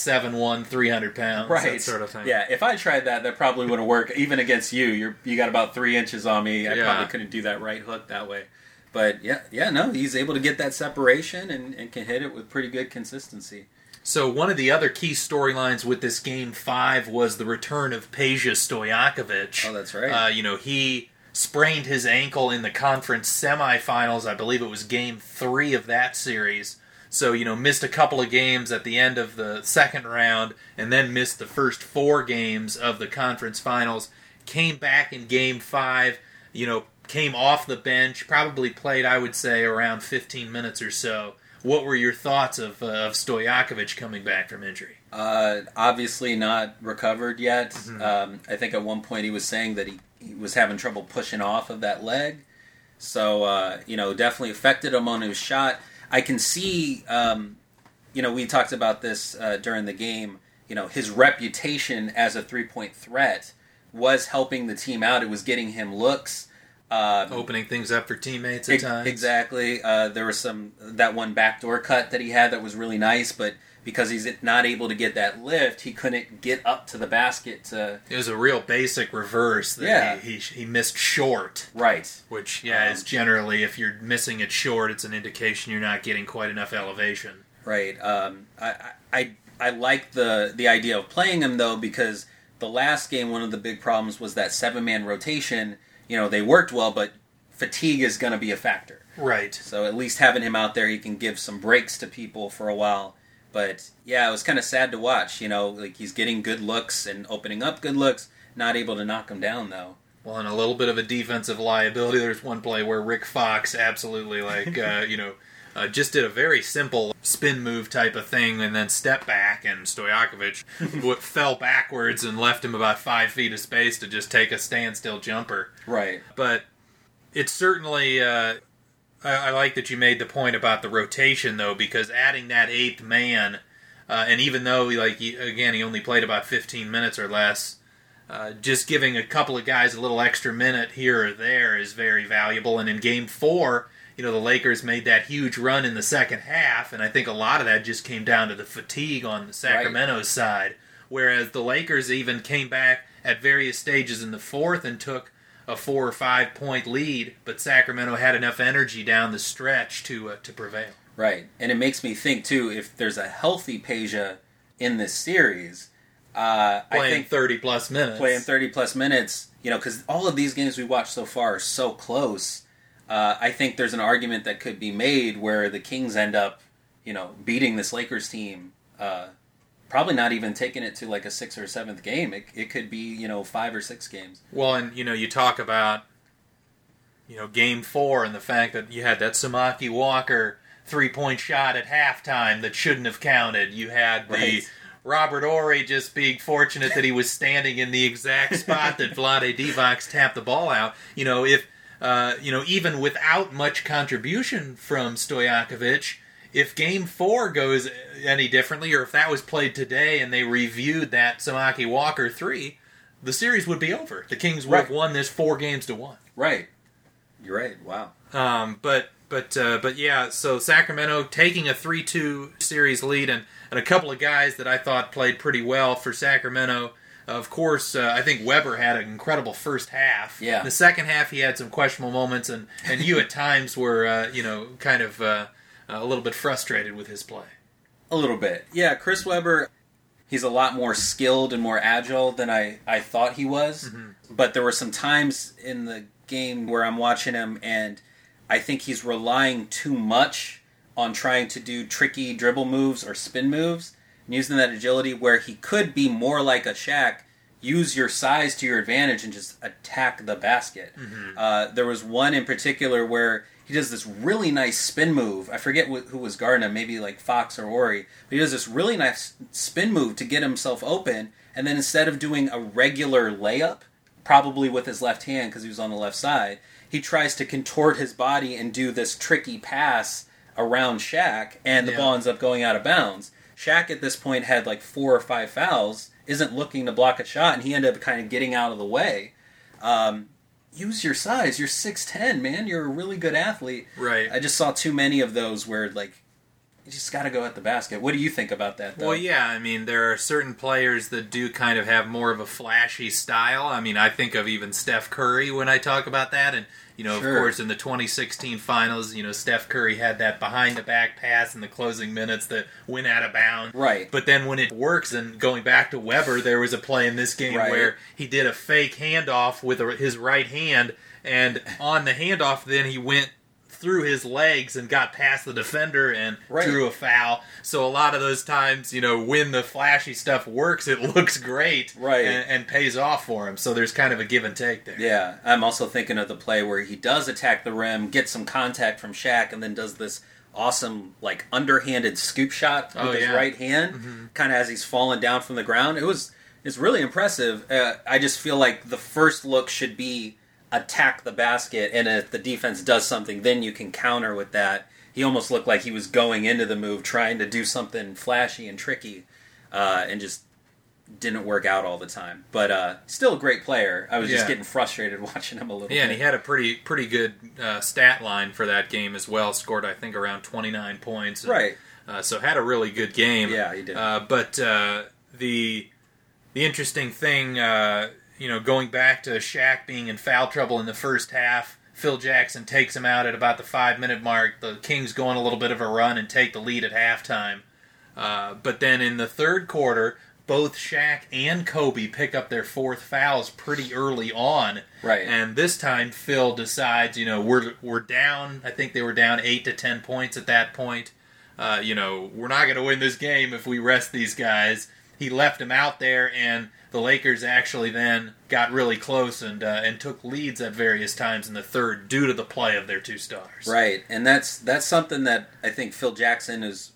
7'1", 300 pounds, that sort of thing. Yeah, if I tried that probably wouldn't work. Even against you, you got about 3 inches on me. I probably couldn't do that right hook that way. But he's able to get that separation and can hit it with pretty good consistency. So one of the other key storylines with this Game 5 was the return of Peja Stojakovic. Oh, that's right. He sprained his ankle in the conference semifinals. I believe it was Game 3 of that series. So, missed a couple of games at the end of the second round and then missed the first 4 games of the conference finals. Came back in Game 5, came off the bench, probably played, I would say, around 15 minutes or so. What were your thoughts of Stojakovic coming back from injury? Obviously not recovered yet. Mm-hmm. I think at one point he was saying that he was having trouble pushing off of that leg. So, definitely affected him on his shot. I can see, we talked about this during the game, his reputation as a three-point threat was helping the team out. It was getting him looks. Opening things up for teammates at times. Exactly. There was that one backdoor cut that he had that was really nice, but because he's not able to get that lift, he couldn't get up to the basket. It was a real basic reverse that he missed short. Right. Which, is generally, if you're missing it short, it's an indication you're not getting quite enough elevation. Right. I like the idea of playing him, though, because the last game, one of the big problems was that seven-man rotation. They worked well, but fatigue is going to be a factor. Right. So at least having him out there, he can give some breaks to people for a while. But, it was kind of sad to watch. He's getting good looks and opening up good looks, not able to knock him down, though. Well, and a little bit of a defensive liability. There's one play where Rick Fox absolutely, just did a very simple spin move type of thing and then step back, and Stojakovic fell backwards and left him about 5 feet of space to just take a standstill jumper. Right. But it's certainly... I like that you made the point about the rotation, though, because adding that eighth man, and even though, he only played about 15 minutes or less, just giving a couple of guys a little extra minute here or there is very valuable. And in Game 4, the Lakers made that huge run in the second half, and I think a lot of that just came down to the fatigue on Sacramento's side, whereas the Lakers even came back at various stages in the fourth and took a 4 or 5 point lead, but Sacramento had enough energy down the stretch to prevail. Right, and it makes me think too. If there's a healthy Peja in this series, playing 30 plus minutes, because all of these games we watched so far are so close. I think there's an argument that could be made where the Kings end up, beating this Lakers team. Probably not even taking it to like a 6th or 7th game. It could be, 5 or 6 games. Well, and, you talk about, Game 4 and the fact that you had that Samaki Walker 3-point shot at halftime that shouldn't have counted. You had the Robert Horry just being fortunate that he was standing in the exact spot that Vlade Divac tapped the ball out. Even without much contribution from Stojakovic, if Game 4 goes any differently, or if that was played today and they reviewed that Samaki Walker 3, the series would be over. The Kings would have won this 4-1. Right. You're right. Wow. So Sacramento taking a 3-2 series lead, and a couple of guys that I thought played pretty well for Sacramento. Of course, I think Webber had an incredible first half. Yeah. In the second half, he had some questionable moments, and you at times were, kind of... a little bit frustrated with his play. A little bit. Yeah, Chris Webber, he's a lot more skilled and more agile than I thought he was. Mm-hmm. But there were some times in the game where I'm watching him, and I think he's relying too much on trying to do tricky dribble moves or spin moves, and using that agility where he could be more like a Shaq, use your size to your advantage and just attack the basket. Mm-hmm. There was one in particular where... he does this really nice spin move. I forget who was guarding him, maybe like Fox or Horry. But he does this really nice spin move to get himself open, and then instead of doing a regular layup, probably with his left hand because he was on the left side, he tries to contort his body and do this tricky pass around Shaq, and the ball ends up going out of bounds. Shaq at this point had like 4 or 5 fouls, isn't looking to block a shot, and he ended up kind of getting out of the way. Use your size. You're 6'10", man. You're a really good athlete. Right. I just saw too many of those where, He's just got to go at the basket. What do you think about that, though? Well, yeah, I mean, there are certain players that do kind of have more of a flashy style. I mean, I think of even Steph Curry when I talk about that. And, you know, sure. Of course, in the 2016 finals, you know, Steph Curry had that behind-the-back pass in the closing minutes that went out of bounds. Right. But then when it works, and going back to Webber, there was a play in this game where he did a fake handoff with his right hand, and on the handoff, then he went through his legs and got past the defender and drew a foul. So a lot of those times, you know, when the flashy stuff works, it looks great and pays off for him. So there's kind of a give and take there. Yeah, I'm also thinking of the play where he does attack the rim, gets some contact from Shaq, and then does this awesome, like, underhanded scoop shot with his right hand, kind of as he's falling down from the ground. It's really impressive. I just feel like the first look should be attack the basket, and if the defense does something, then you can counter with that. He almost looked like he was going into the move, trying to do something flashy and tricky, and just didn't work out all the time. But still a great player. I was just getting frustrated watching him a little bit. Yeah, and he had a pretty good stat line for that game as well. Scored, I think, around 29 points. And, so had a really good game. Yeah, he did. But the interesting thing... you know, going back to Shaq being in foul trouble in the first half, Phil Jackson takes him out at about the 5-minute mark. The Kings go on a little bit of a run and take the lead at halftime. But then in the third quarter, both Shaq and Kobe pick up their fourth fouls pretty early on. Right. And this time Phil decides, you know, we're down. I think they were down 8 to 10 points at that point. You know, we're not going to win this game if we rest these guys. He left him out there, and the Lakers actually then got really close and took leads at various times in the third due to the play of their two stars. Right, and that's something that I think Phil Jackson is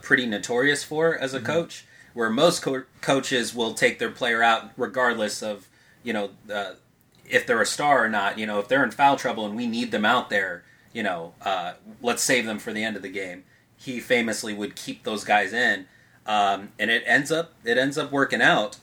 pretty notorious for as a coach, where most coaches will take their player out regardless of, you know, if they're a star or not. You know, if they're in foul trouble and we need them out there, you know, let's save them for the end of the game. He famously would keep those guys in. And it ends up working out.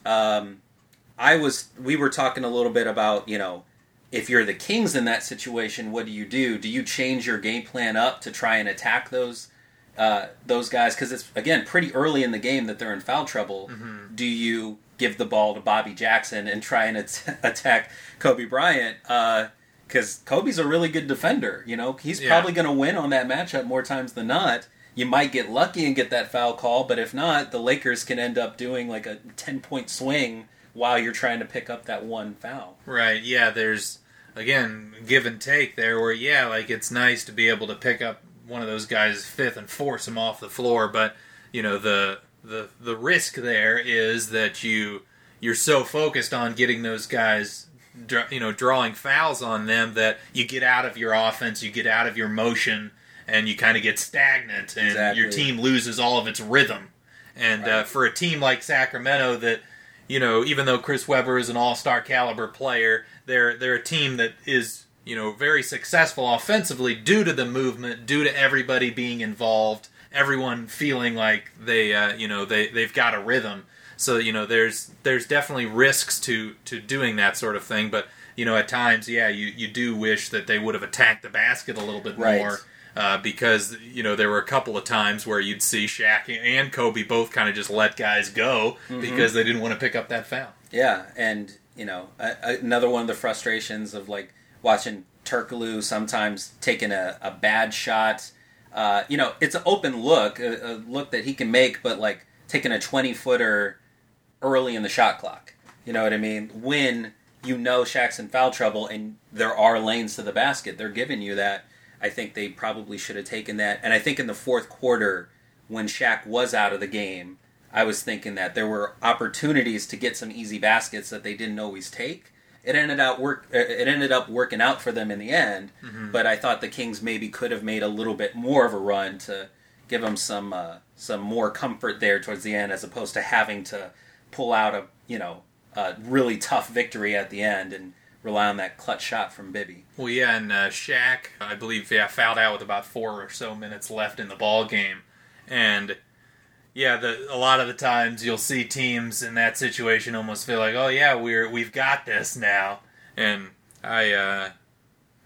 We were talking a little bit about, you know, if you're the Kings in that situation, what do you do? Do you change your game plan up to try and attack those guys? Because it's, again, pretty early in the game that they're in foul trouble. Mm-hmm. Do you give the ball to Bobby Jackson and try and attack Kobe Bryant? Because Kobe's a really good defender. You know, he's probably going to win on that matchup more times than not. You might get lucky and get that foul call, but if not, the Lakers can end up doing like a 10-point swing while you're trying to pick up that one foul. Right, yeah, there's, again, give and take there where, yeah, like it's nice to be able to pick up one of those guys' fifth and force him off the floor, but, you know, the risk there is that you're so focused on getting those guys, you know, drawing fouls on them that you get out of your offense, you get out of your motion, and you kind of get stagnant, and your team loses all of its rhythm. And for a team like Sacramento that, you know, even though Chris Webber is an all-star caliber player, they're a team that is, you know, very successful offensively due to the movement, due to everybody being involved, everyone feeling like they, you know, they've got a rhythm. So, you know, there's definitely risks to doing that sort of thing. But, you know, at times, yeah, you do wish that they would have attacked the basket a little bit more. Because, you know, there were a couple of times where you'd see Shaq and Kobe both kind of just let guys go because they didn't want to pick up that foul. Yeah, and, you know, another one of the frustrations of, like, watching Turkoglu sometimes taking a bad shot. You know, it's an open look, a look that he can make, but, like, taking a 20-footer early in the shot clock. You know what I mean? When you know Shaq's in foul trouble and there are lanes to the basket, they're giving you that. I think they probably should have taken that. And I think in the fourth quarter, when Shaq was out of the game, I was thinking that there were opportunities to get some easy baskets that they didn't always take. It ended up working out for them in the end, but I thought the Kings maybe could have made a little bit more of a run to give them some more comfort there towards the end, as opposed to having to pull out a really tough victory at the end and rely on that clutch shot from Bibby. Well, yeah, and Shaq, I believe, fouled out with about 4 or so minutes left in the ball game. And, yeah, a lot of the times you'll see teams in that situation almost feel like, oh, yeah, we've got this now. And I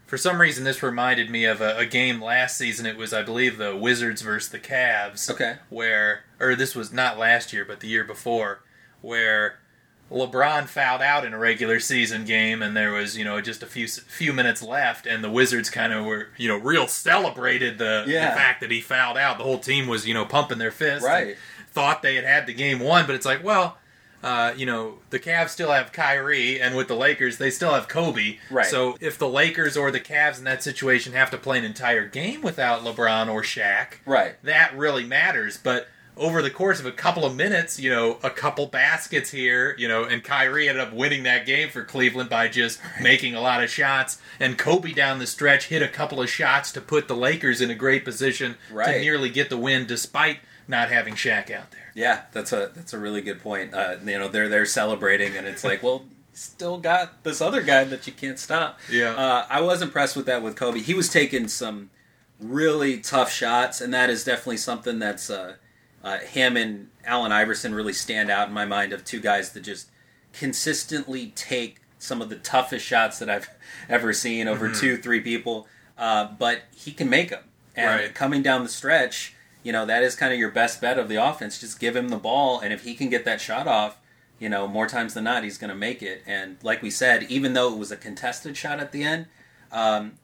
For some reason, this reminded me of a game last season. It was, I believe, the Wizards versus the Cavs. Okay. Where, or this was not last year, but the year before, where LeBron fouled out in a regular season game, and there was, you know, just a few minutes left, and the Wizards kind of were, you know, real celebrated the fact that he fouled out. The whole team was, you know, pumping their fists. Right. Thought they had the game won, but it's like, well, you know, the Cavs still have Kyrie, and with the Lakers, they still have Kobe. Right. So if the Lakers or the Cavs in that situation have to play an entire game without LeBron or Shaq, right, that really matters, but over the course of a couple of minutes, you know, a couple baskets here, you know, and Kyrie ended up winning that game for Cleveland by just making a lot of shots. And Kobe down the stretch hit a couple of shots to put the Lakers in a great position to nearly get the win despite not having Shaq out there. Yeah, that's a really good point. You know, they're there celebrating, and it's like, well, still got this other guy that you can't stop. Yeah. I was impressed with that with Kobe. He was taking some really tough shots, and that is definitely something that's... him and Allen Iverson really stand out in my mind of two guys that just consistently take some of the toughest shots that I've ever seen over two, three people. But he can make them. And coming down the stretch, you know, that is kind of your best bet of the offense. Just give him the ball, and if he can get that shot off, you know, more times than not, he's going to make it. And like we said, even though it was a contested shot at the end,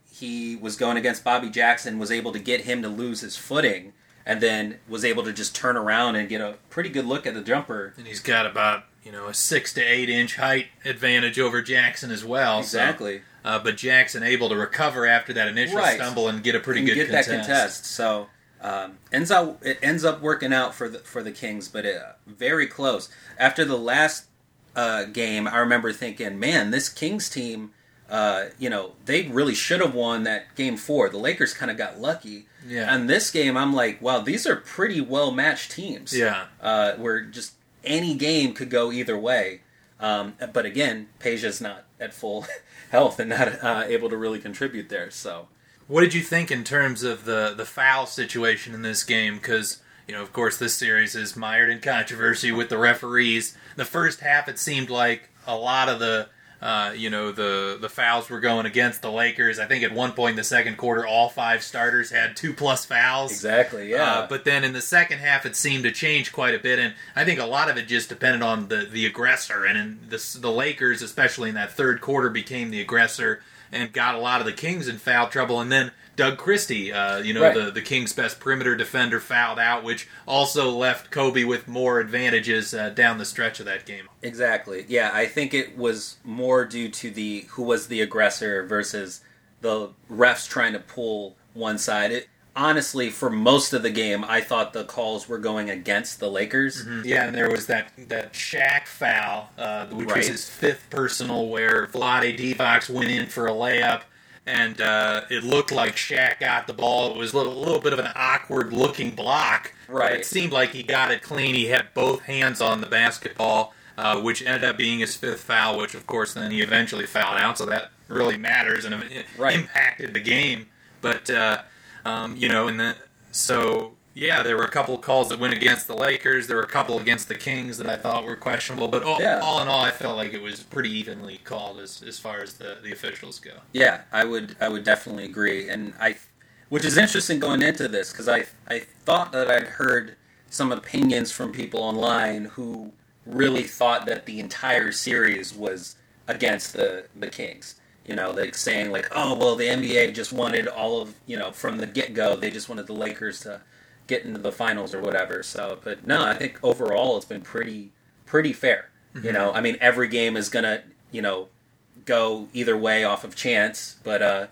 he was going against Bobby Jackson, was able to get him to lose his footing, and then was able to just turn around and get a pretty good look at the jumper. And he's got about, you know, a 6 to 8 inch height advantage over Jackson as well. Exactly. So, but Jackson able to recover after that initial stumble and get a pretty good contest. That contest. So it ends up working out for the Kings, but very close. After the last game, I remember thinking, man, this Kings team, you know, they really should have won that game 4. The Lakers kind of got lucky. Yeah. And this game, I'm like, wow, these are pretty well-matched teams. Yeah. Where just any game could go either way. But again, Peja's not at full health and not able to really contribute there. So, what did you think in terms of the foul situation in this game? Because, you know, of course, this series is mired in controversy with the referees. The first half, it seemed like a lot of the fouls were going against the Lakers. I think at one point in the second quarter, all 5 starters had 2+ fouls. Exactly, yeah. But then in the second half, it seemed to change quite a bit, and I think a lot of it just depended on the aggressor, and the Lakers, especially in that third quarter, became the aggressor and got a lot of the Kings in foul trouble, and then Doug Christie, the Kings' best perimeter defender, fouled out, which also left Kobe with more advantages down the stretch of that game. Exactly. Yeah, I think it was more due to who was the aggressor versus the refs trying to pull one side. Honestly, for most of the game, I thought the calls were going against the Lakers. Mm-hmm. Yeah, and there was that Shaq foul, which was his 5th personal, where Vlade Divac went in for a layup. And it looked like Shaq got the ball. It was a little bit of an awkward-looking block. Right. But it seemed like he got it clean. He had both hands on the basketball, which ended up being his 5th foul, which, of course, then he eventually fouled out. So that really matters and impacted the game. But, you know, there were a couple of calls that went against the Lakers. There were a couple against the Kings that I thought were questionable. But all in all, I felt like it was pretty evenly called as far as the officials go. Yeah, I would definitely agree. And which is interesting going into this, because I thought that I'd heard some opinions from people online who really thought that the entire series was against the Kings. You know, like saying like, oh, well, the NBA just wanted all of, you know, from the get-go, they just wanted the Lakers to get into the finals or whatever. So, but no, I think overall it's been pretty fair. Mm-hmm. You know, I mean, every game is gonna, you know, go either way off of chance. But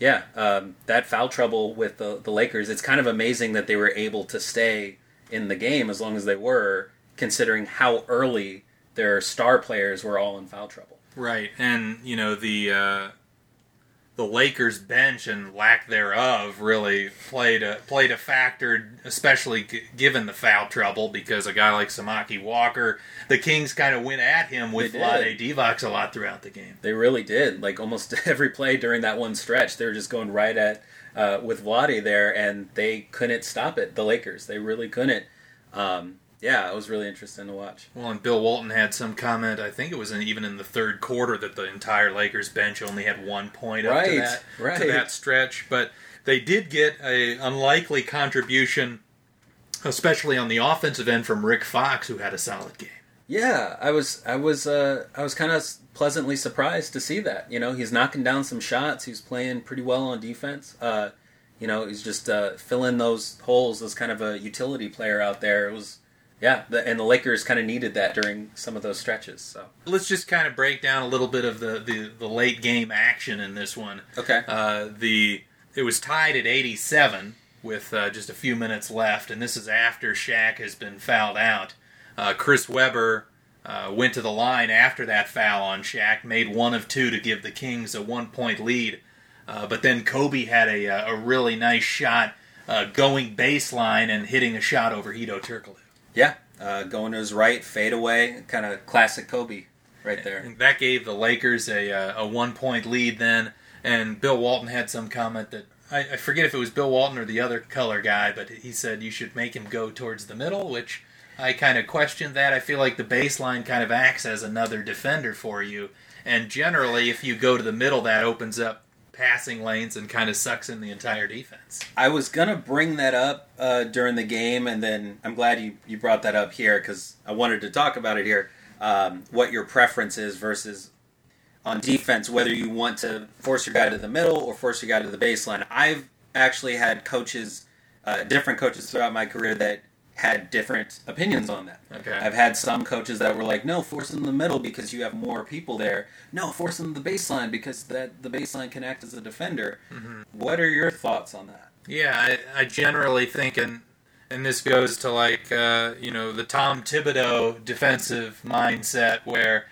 that foul trouble with the Lakers, it's kind of amazing that they were able to stay in the game as long as they were, considering how early their star players were all in foul trouble. Right, and you know the Lakers bench and lack thereof really played a factor, especially given the foul trouble, because a guy like Samaki Walker, the Kings kind of went at him with Vlade Divac a lot throughout the game. They really did. Like almost every play during that one stretch, they were just going right at with Vlade there, and they couldn't stop it. The Lakers, they really couldn't. yeah, it was really interesting to watch. Well, and Bill Walton had some comment, I think it was even in the third quarter, that the entire Lakers bench only had 1 point up to that stretch. But they did get an unlikely contribution, especially on the offensive end, from Rick Fox, who had a solid game. Yeah, I was kind of pleasantly surprised to see that. You know, he's knocking down some shots. He's playing pretty well on defense. You know, he's just filling those holes as kind of a utility player out there. It was, yeah, and the Lakers kind of needed that during some of those stretches. So let's just kind of break down a little bit of the late game action in this one. Okay, it was tied at 87 with just a few minutes left, and this is after Shaq has been fouled out. Chris Webber went to the line after that foul on Shaq, made one of two to give the Kings a 1 point lead. But then Kobe had a really nice shot going baseline and hitting a shot over Hedo Turkoglu. Yeah, going to his right, fadeaway, kind of classic Kobe right there. And that gave the Lakers a 1 point lead then. And Bill Walton had some comment that, I forget if it was Bill Walton or the other color guy, but he said you should make him go towards the middle, which I kind of questioned that. I feel like the baseline kind of acts as another defender for you. And generally, if you go to the middle, that opens up passing lanes and kind of sucks in the entire defense. I was going to bring that up during the game, and then I'm glad you brought that up here because I wanted to talk about it here, what your preference is versus on defense, whether you want to force your guy to the middle or force your guy to the baseline. I've actually had coaches, different coaches throughout my career that had different opinions on that. Okay. I've had some coaches that were like, no, force them in the middle because you have more people there. No, force them to the baseline because the baseline can act as a defender. Mm-hmm. What are your thoughts on that? Yeah, I generally think, and this goes to like, you know, the Tom Thibodeau defensive mindset where,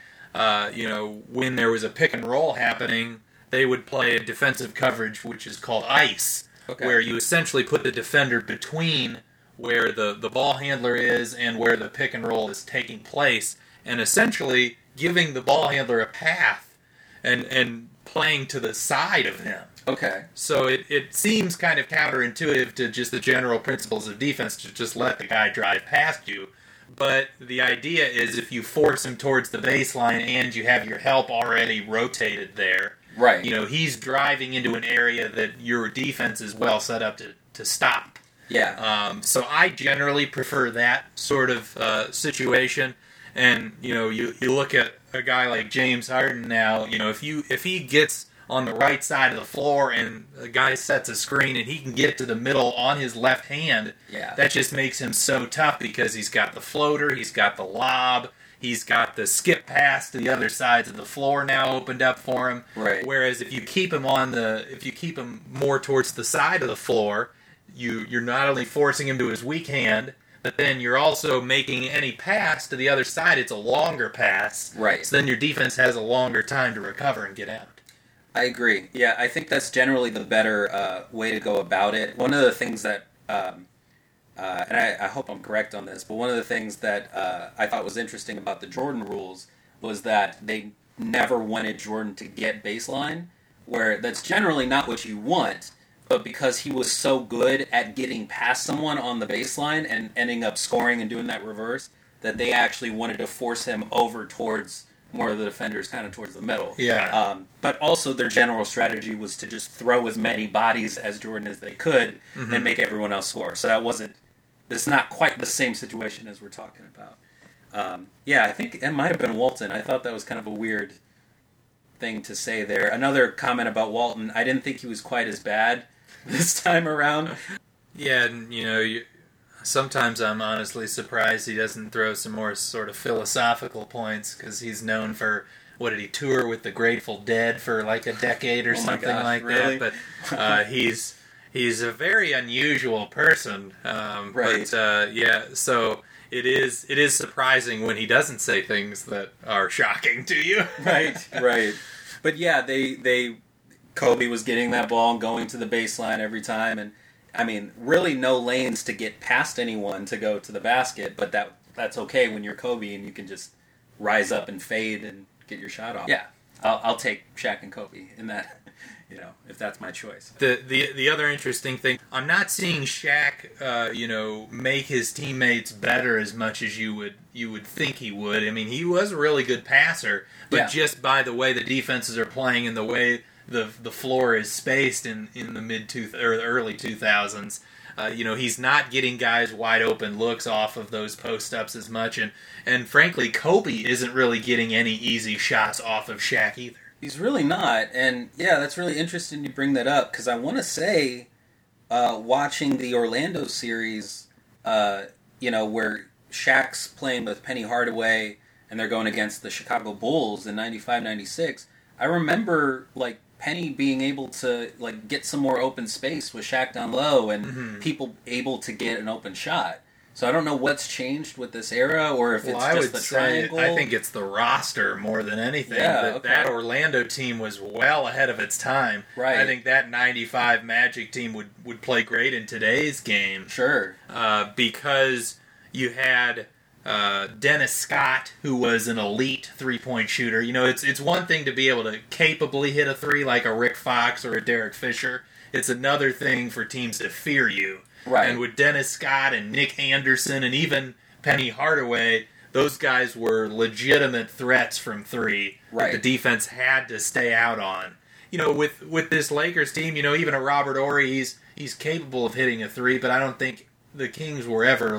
you know, when there was a pick and roll happening, they would play a defensive coverage, which is called ice, okay, where you essentially put the defender between where the ball handler is and where the pick and roll is taking place, and essentially giving the ball handler a path and playing to the side of him. Okay. So it seems kind of counterintuitive to just the general principles of defense to just let the guy drive past you. But the idea is if you force him towards the baseline and you have your help already rotated there, right? You know, he's driving into an area that your defense is well set up to stop. Yeah. So I generally prefer that sort of situation, and you know, you look at a guy like James Harden now. You know, if he gets on the right side of the floor and a guy sets a screen and he can get to the middle on his left hand, yeah, that just makes him so tough because he's got the floater, he's got the lob, he's got the skip pass to the other sides of the floor now opened up for him. Right. Whereas if you keep him more towards the side of the floor, You're not only forcing him to his weak hand, but then you're also making any pass to the other side, it's a longer pass. Right. So then your defense has a longer time to recover and get out. I agree. Yeah, I think that's generally the better way to go about it. One of the things that, and I hope I'm correct on this, but one of the things that I thought was interesting about the Jordan rules was that they never wanted Jordan to get baseline, where that's generally not what you want, but because he was so good at getting past someone on the baseline and ending up scoring and doing that reverse, that they actually wanted to force him over towards more of the defenders, kind of towards the middle. Yeah. But also their general strategy was to just throw as many bodies as Jordan as they could, mm-hmm, and make everyone else score. So it's not quite the same situation as we're talking about. Yeah, I think it might have been Walton. I thought that was kind of a weird thing to say there. Another comment about Walton, I didn't think he was quite as bad this time around. Yeah, and you know, sometimes I'm honestly surprised he doesn't throw some more sort of philosophical points, because he's known for, what did he tour with the Grateful Dead for like a decade or something like really? That. But he's a very unusual person. Right. But yeah, so it is surprising when he doesn't say things that are shocking to you. Right. But yeah, they Kobe was getting that ball and going to the baseline every time. And, I mean, really no lanes to get past anyone to go to the basket, but that's okay when you're Kobe and you can just rise up and fade and get your shot off. Yeah, I'll take Shaq and Kobe in that you know, if that's my choice. The other interesting thing, I'm not seeing Shaq, make his teammates better as much as you would think he would. I mean, he was a really good passer, but just by the way the defenses are playing and the way the floor is spaced in the early 2000s, he's not getting guys wide open looks off of those post-ups as much. And frankly, Kobe isn't really getting any easy shots off of Shaq either. He's really not, and that's really interesting you bring that up, because I want to say, watching the Orlando series, where Shaq's playing with Penny Hardaway, and they're going against the Chicago Bulls in 95-96, I remember, Penny being able to, get some more open space with Shaq down low, and people able to get an open shot. So I don't know what's changed with this era, or if it's just the triangle. I think it's the roster more than anything. Yeah, that Orlando team was well ahead of its time. Right. I think that 95 Magic team would play great in today's game. Sure. Because you had Dennis Scott, who was an elite three-point shooter. You know, it's one thing to be able to capably hit a three like a Rick Fox or a Derek Fisher. It's another thing for teams to fear you. Right. And with Dennis Scott and Nick Anderson and even Penny Hardaway, those guys were legitimate threats from three that the defense had to stay out on. You know, with this Lakers team, even a Robert Horry, he's capable of hitting a three, but I don't think the Kings were ever,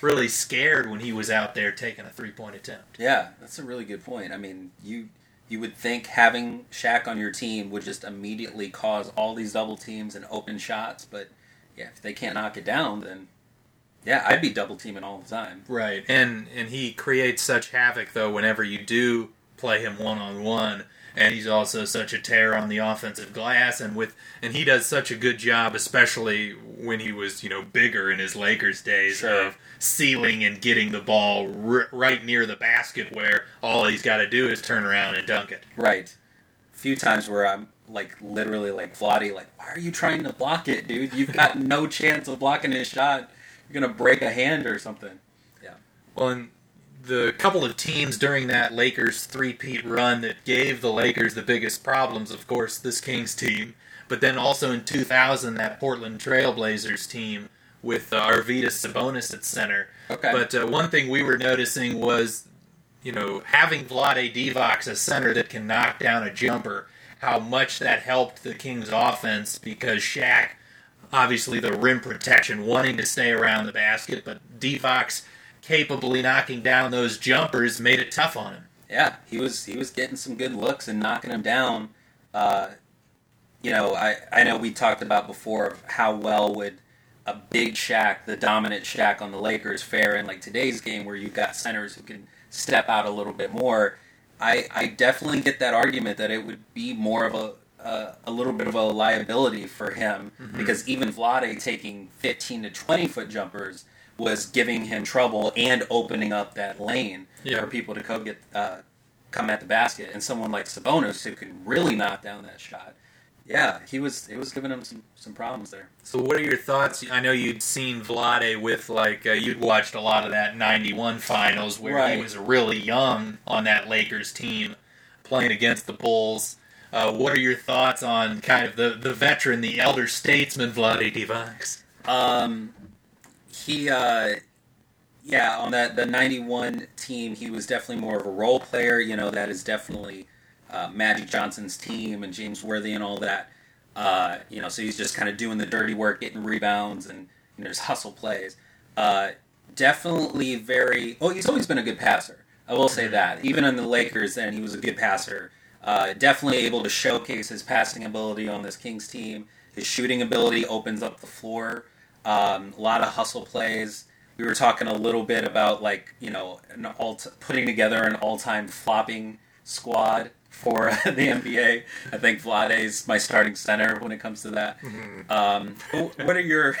really scared when he was out there taking a three-point attempt. Yeah, that's a really good point. I mean, you would think having Shaq on your team would just immediately cause all these double teams and open shots, but... yeah, if they can't knock it down, then, I'd be double-teaming all the time. Right, and he creates such havoc, though, whenever you do play him one-on-one, and he's also such a terror on the offensive glass, and he does such a good job, especially when he was, bigger in his Lakers days, of sealing and getting the ball right near the basket where all he's got to do is turn around and dunk it. Right. A few times where I'm... Vlade, why are you trying to block it, dude? You've got no chance of blocking his shot. You're going to break a hand or something. Yeah. Well, and the couple of teams during that Lakers three-peat run that gave the Lakers the biggest problems, of course, this Kings team, but then also in 2000, that Portland Trailblazers team with Arvydas Sabonis at center. Okay. But one thing we were noticing was, having Vlade Divac as center that can knock down a jumper, how much that helped the Kings' offense, because Shaq, obviously the rim protection, wanting to stay around the basket, but Divac capably knocking down those jumpers made it tough on him. Yeah, he was getting some good looks and knocking them down. I know we talked about before how well would a big Shaq, the dominant Shaq on the Lakers, fare in today's game where you've got centers who can step out a little bit more. I definitely get that argument that it would be more of a little bit of a liability for him, because even Vlade taking 15 to 20-foot jumpers was giving him trouble and opening up that lane for people to come at the basket. And someone like Sabonis, who could really knock down that shot, it was giving him some problems there. So what are your thoughts? I know you'd seen Vlade with, you'd watched a lot of that 91 finals where he was really young on that Lakers team playing against the Bulls. What are your thoughts on kind of the veteran, the elder statesman, Vlade Divac? On the 91 team, he was definitely more of a role player. That is definitely... Magic Johnson's team and James Worthy and all that. So he's just kind of doing the dirty work, getting rebounds and his hustle plays. Definitely he's always been a good passer. I will say that. Even in the Lakers then, he was a good passer. Definitely able to showcase his passing ability on this Kings team. His shooting ability opens up the floor. A lot of hustle plays. We were talking a little bit about putting together an all-time flopping squad for the NBA. I think Vlade's my starting center when it comes to that. What are your...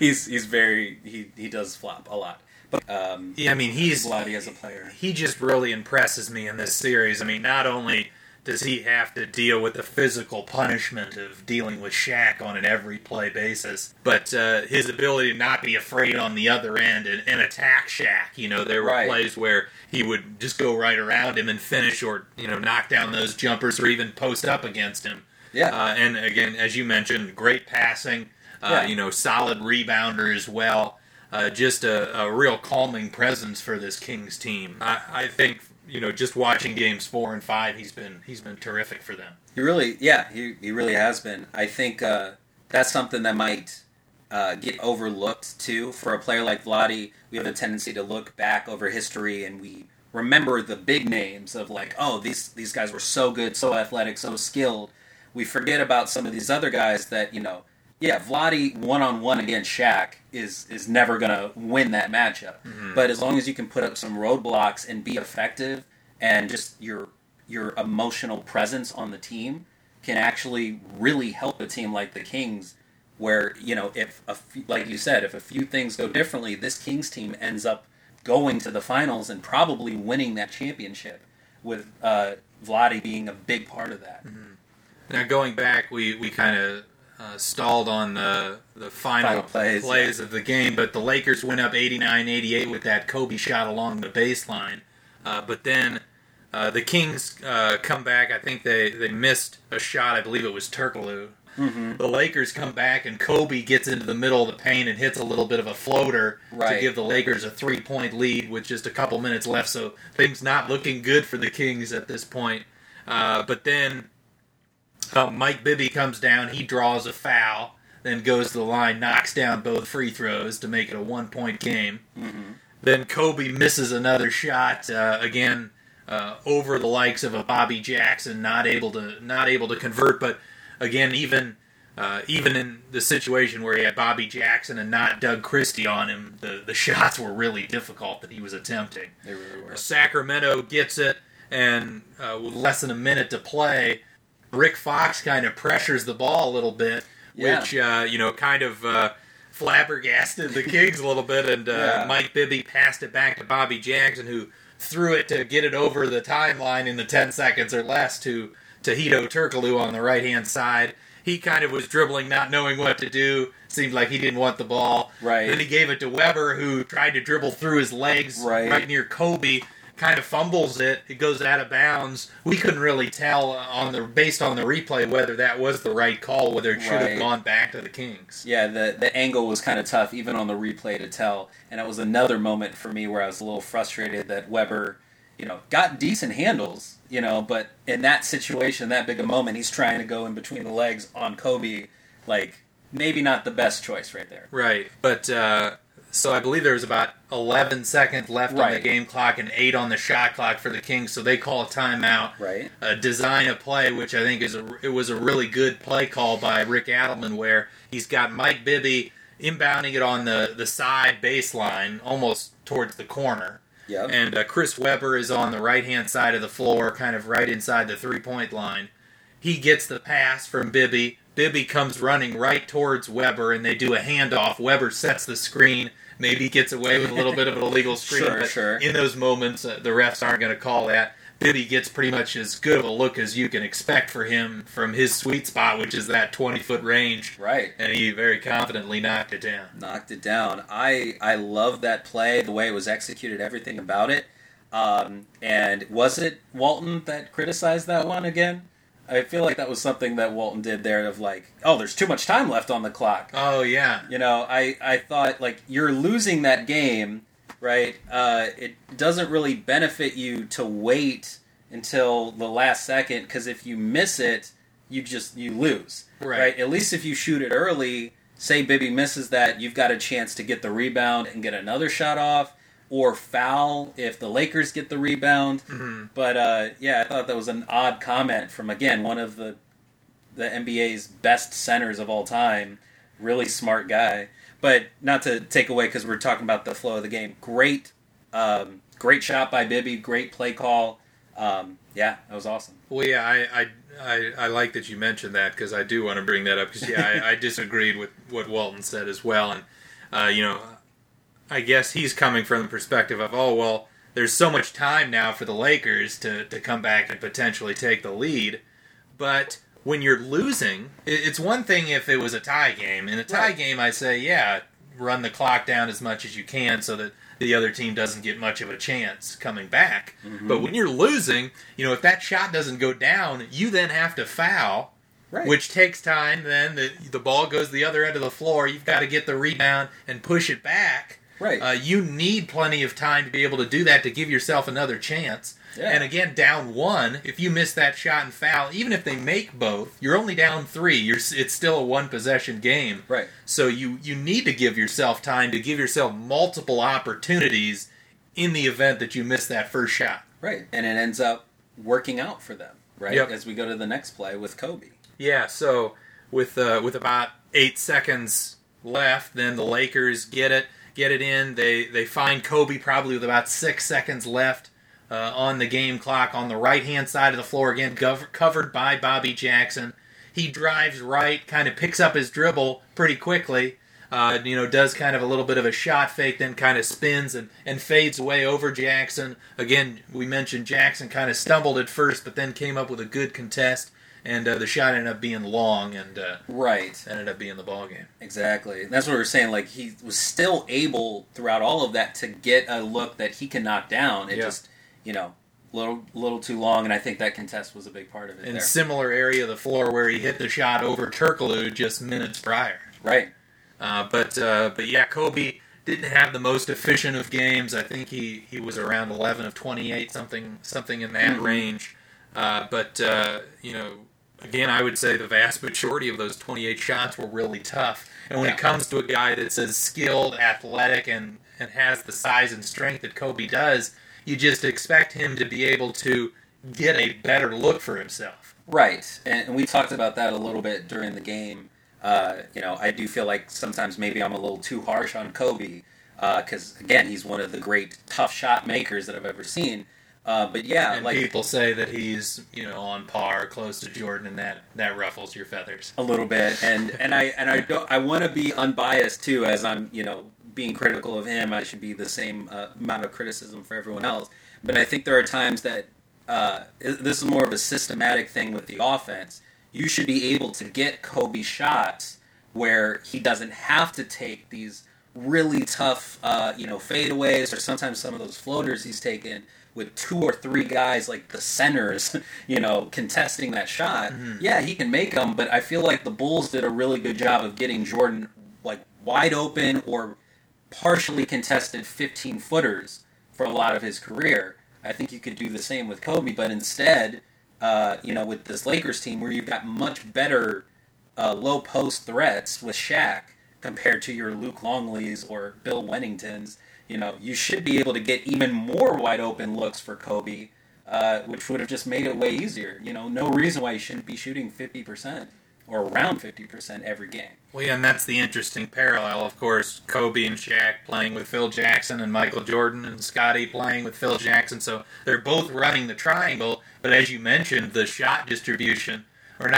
He does flop a lot. But, he's... Vlade as a player. He just really impresses me in this series. I mean, not only does he have to deal with the physical punishment of dealing with Shaq on an every play basis. But his ability to not be afraid on the other end and attack Shaq. You know, there were plays where he would just go right around him and finish, or, you know, knock down those jumpers or even post up against him. Yeah. And again, as you mentioned, great passing, you know, solid rebounder as well. Just a real calming presence for this Kings team. I think, you know, just watching games 4 and 5, he's been terrific for them. He really, he really has been. I think that's something that might get overlooked too. For a player like Vlade, we have a tendency to look back over history and we remember the big names of like, oh, these guys were so good, so athletic, so skilled. We forget about some of these other guys that, you know. Yeah, Vlade one-on-one against Shaq is never going to win that matchup. Mm-hmm. But as long as you can put up some roadblocks and be effective, and just your emotional presence on the team can actually really help a team like the Kings, where, you know, if a few, like you said, if a few things go differently, this Kings team ends up going to the finals and probably winning that championship, with Vlade being a big part of that. Mm-hmm. Now going back, we kind of... stalled on the final plays of the game, but the Lakers went up 89-88 with that Kobe shot along the baseline. But then the Kings come back. I think they missed a shot. I believe it was Turkoglu. Mm-hmm. The Lakers come back, and Kobe gets into the middle of the paint and hits a little bit of a floater to give the Lakers a three-point lead with just a couple minutes left. So things not looking good for the Kings at this point. But then... Mike Bibby comes down, he draws a foul, then goes to the line, knocks down both free throws to make it a one-point game. Mm-hmm. Then Kobe misses another shot, again, over the likes of a Bobby Jackson, not able to convert. But again, even in the situation where he had Bobby Jackson and not Doug Christie on him, the shots were really difficult that he was attempting. They really were. Sacramento gets it, and with less than a minute to play, Rick Fox kind of pressures the ball a little bit, which, you know, kind of flabbergasted the Kings a little bit, and Mike Bibby passed it back to Bobby Jackson, who threw it to get it over the timeline in the 10 seconds or less to Hedo Turkoglu on the right-hand side. He kind of was dribbling, not knowing what to do. Seemed like he didn't want the ball. Right. Then he gave it to Webber, who tried to dribble through his legs right near Kobe. Kind of fumbles it. It goes out of bounds. We couldn't really tell based on the replay whether that was the right call, whether it should have gone back to the Kings. Yeah, the angle was kind of tough even on the replay to tell, and it was another moment for me where I was a little frustrated that Webber, you know, got decent handles, you know, but in that situation, that big a moment, he's trying to go in between the legs on Kobe, like maybe not the best choice right there. Right, but. So I believe there was about 11 seconds left on the game clock and 8 on the shot clock for the Kings, so they call a timeout. Right. Design a play, which I think it was a really good play call by Rick Adelman, where he's got Mike Bibby inbounding it on the side baseline, almost towards the corner. Yep. And Chris Webber is on the right-hand side of the floor, kind of right inside the three-point line. He gets the pass from Bibby. Bibby comes running right towards Webber, and they do a handoff. Webber sets the screen. Maybe he gets away with a little bit of an illegal screen, but in those moments, the refs aren't going to call that. Bibby gets pretty much as good of a look as you can expect for him from his sweet spot, which is that 20-foot range. Right. And he very confidently knocked it down. I love that play, the way it was executed, everything about it. And was it Walton that criticized that one again? I feel like that was something that Walton did there of like, oh, there's too much time left on the clock. Oh, yeah. You know, I thought, like, you're losing that game, right? It doesn't really benefit you to wait until the last second, because if you miss it, you lose. Right? At least if you shoot it early, say Bibby misses that, you've got a chance to get the rebound and get another shot off. Or foul if the Lakers get the rebound. Mm-hmm. But, I thought that was an odd comment from, again, one of the NBA's best centers of all time. Really smart guy. But not to take away, because we're talking about the flow of the game. Great shot by Bibby. Great play call. That was awesome. Well, yeah, I like that you mentioned that, because I do want to bring that up. Because, I disagreed with what Walton said as well. And, I guess he's coming from the perspective of, oh, well, there's so much time now for the Lakers to come back and potentially take the lead. But when you're losing, it's one thing if it was a tie game. In a tie game, I say, yeah, run the clock down as much as you can so that the other team doesn't get much of a chance coming back. Mm-hmm. But when you're losing, you know, if that shot doesn't go down, you then have to foul, which takes time. Then the ball goes the other end of the floor. You've got to get the rebound and push it back. Right. You need plenty of time to be able to do that to give yourself another chance. Yeah. And again, down one, if you miss that shot and foul, even if they make both, you're only down three. It's still a one-possession game. Right. So you need to give yourself time to give yourself multiple opportunities in the event that you miss that first shot. Right. And it ends up working out for them, right? Yep. As we go to the next play with Kobe. Yeah, so with about 8 seconds left, then the Lakers get it in. They find Kobe probably with about 6 seconds left on the game clock on the right-hand side of the floor, again covered by Bobby Jackson. He drives right, kind of picks up his dribble pretty quickly, does kind of a little bit of a shot fake, then kind of spins and fades away over Jackson. Again, we mentioned Jackson kind of stumbled at first, but then came up with a good contest. And the shot ended up being long, and ended up being the ball game. Exactly. And that's what we were saying. Like, he was still able throughout all of that to get a look that he can knock down. It just, little too long, and I think that contest was a big part of it. In a similar area of the floor where he hit the shot over Turkoglu just minutes prior. Right. But Kobe didn't have the most efficient of games. I think he was around 11 of 28, something in that range. Again, I would say the vast majority of those 28 shots were really tough. And when it comes to a guy that's as skilled, athletic, and has the size and strength that Kobe does, you just expect him to be able to get a better look for himself. Right. And we talked about that a little bit during the game. I do feel like sometimes maybe I'm a little too harsh on Kobe because, again, he's one of the great tough shot makers that I've ever seen. And people say that he's, on par, close to Jordan, and that ruffles your feathers a little bit. And I want to be unbiased too, as I'm, being critical of him. I should be the same amount of criticism for everyone else. But I think there are times that this is more of a systematic thing with the offense. You should be able to get Kobe shots where he doesn't have to take these really tough, fadeaways, or sometimes some of those floaters he's taken. With two or three guys like the centers, contesting that shot. Mm-hmm. Yeah, he can make them, but I feel like the Bulls did a really good job of getting Jordan like wide open or partially contested 15-footers for a lot of his career. I think you could do the same with Kobe, but instead, with this Lakers team where you've got much better low post threats with Shaq compared to your Luke Longley's or Bill Wennington's. You should be able to get even more wide-open looks for Kobe, which would have just made it way easier. No reason why you shouldn't be shooting 50% or around 50% every game. Well, yeah, and that's the interesting parallel, of course. Kobe and Shaq playing with Phil Jackson and Michael Jordan and Scottie playing with Phil Jackson. So they're both running the triangle, but as you mentioned, the shot distribution, or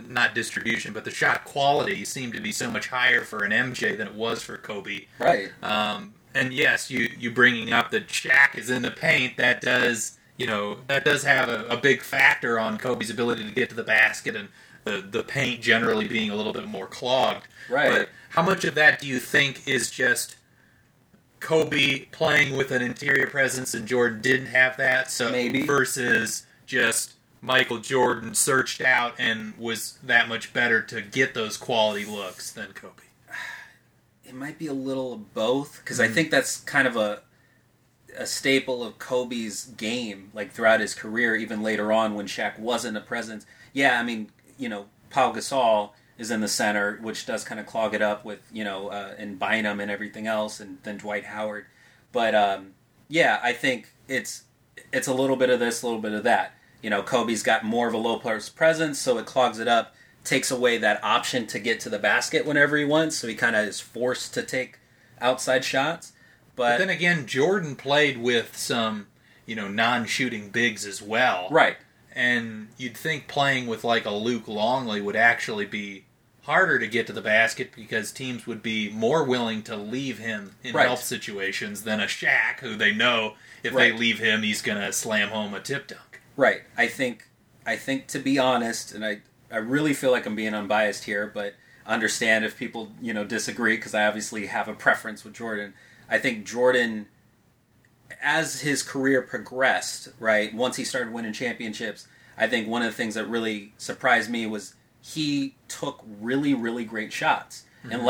not distribution, but the shot quality seemed to be so much higher for an MJ than it was for Kobe. Right. And yes, you bringing up that Shaq is in the paint, that does have a big factor on Kobe's ability to get to the basket and the paint generally being a little bit more clogged. Right. But how much of that do you think is just Kobe playing with an interior presence and Jordan didn't have that? So maybe. Versus just Michael Jordan searched out and was that much better to get those quality looks than Kobe? It might be a little of both, because I think that's kind of a staple of Kobe's game, like throughout his career, even later on when Shaq wasn't a presence. Yeah, I mean, Pau Gasol is in the center, which does kind of clog it up with, and Bynum and everything else, and then Dwight Howard. But, I think it's a little bit of this, a little bit of that. Kobe's got more of a low-post presence, so it clogs it up. Takes away that option to get to the basket whenever he wants, so he kind of is forced to take outside shots. But then again, Jordan played with some, non-shooting bigs as well. Right. And you'd think playing with like a Luke Longley would actually be harder to get to the basket because teams would be more willing to leave him in help situations than a Shaq, who they know if they leave him, he's going to slam home a tip dunk. Right. I think to be honest, and I really feel like I'm being unbiased here, but understand if people, you know, disagree, because I obviously have a preference with Jordan. I think Jordan, as his career progressed, right, once he started winning championships, I think one of the things that really surprised me was he took really, really great shots. Mm-hmm.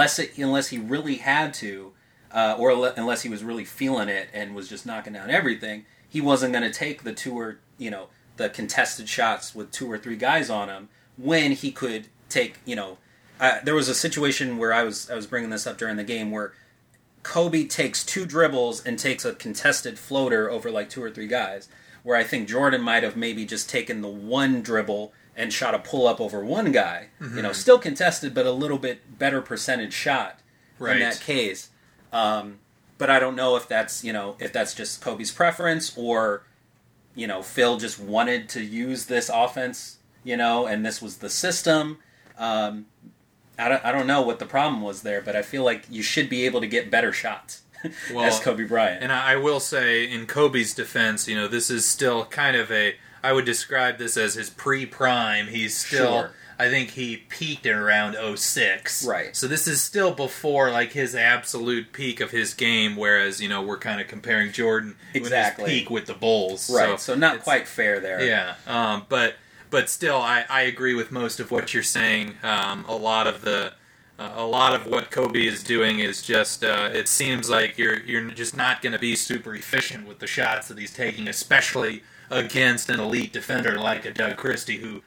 Unless he really had to, or unless he was really feeling it and was just knocking down everything, he wasn't going to take the the contested shots with two or three guys on him when he could take, there was a situation where I was bringing this up during the game where Kobe takes two dribbles and takes a contested floater over like two or three guys, where I think Jordan might have maybe just taken the one dribble and shot a pull-up over one guy. Mm-hmm. Still contested, but a little bit better percentage shot in that case. But I don't know if that's, if that's just Kobe's preference or, Phil just wanted to use this offense, and this was the system. I don't know what the problem was there, but I feel like you should be able to get better shots as Kobe Bryant. And I will say, in Kobe's defense, this is still kind of I would describe this as his pre-prime. He's still, I think he peaked at around 2006. Right. So this is still before, his absolute peak of his game, whereas, we're kind of comparing Jordan with his peak with the Bulls. Right, so not quite fair there. Yeah, But still, I agree with most of what you're saying. A lot of what Kobe is doing is just. It seems like you're just not going to be super efficient with the shots that he's taking, especially against an elite defender like a Doug Christie, who,